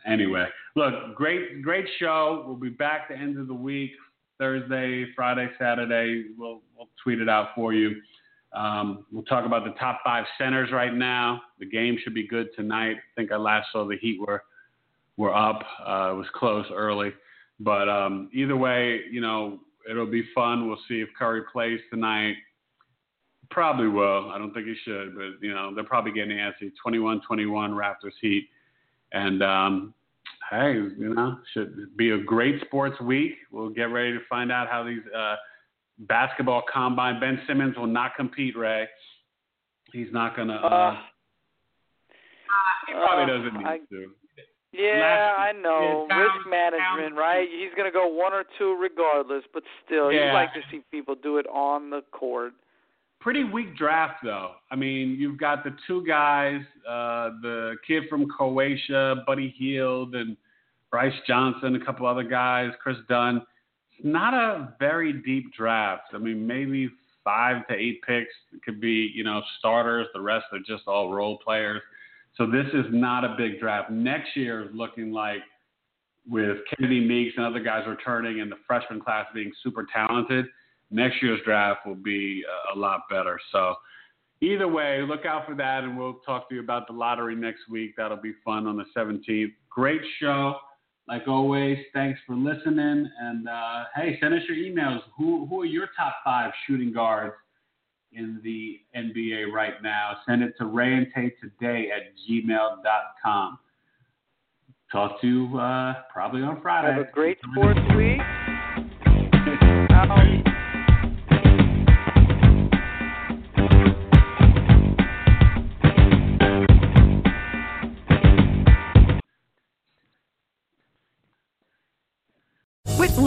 anyway, look, great, great show. We'll be back the end of the week. Thursday, Friday, Saturday. We'll we'll tweet it out for you. Um, we'll talk about the top five centers right now. The game should be good tonight. I think I last saw the Heat were were up. Uh, it was close early, but um, either way, you know, it'll be fun. We'll see if Curry plays tonight. Probably will. I don't think he should, but you know, they're probably getting antsy. twenty-one twenty-one Raptors Heat, and um, hey, you know, should be a great sports week. We'll get ready to find out how these. Uh, Basketball combine. Ben Simmons will not compete, Ray. He's not going to. Uh, uh, he probably uh, doesn't need I, to. Yeah, Last, I know. Down, Risk management, down. Right? He's going to go one or two regardless, but still, yeah. You like to see people do it on the court. Pretty weak draft, though. I mean, you've got the two guys, uh, the kid from Croatia, Buddy Hield, and Bryce Johnson, a couple other guys, Chris Dunn. Not a very deep draft. I mean, maybe five to eight picks. It could be, you know, starters. The rest are just all role players. So this is not a big draft. Next year is looking like with Kennedy Meeks and other guys returning and the freshman class being super talented, next year's draft will be a lot better. So either way, look out for that, and we'll talk to you about the lottery next week. That'll be fun on the seventeenth. Great show. Like always, thanks for listening. And, uh, hey, send us your emails. Who who are your top five shooting guards in the N B A right now? Send it to rayandtaytoday at gmail dot com. Talk to you uh, probably on Friday. Have a great sports week. Out.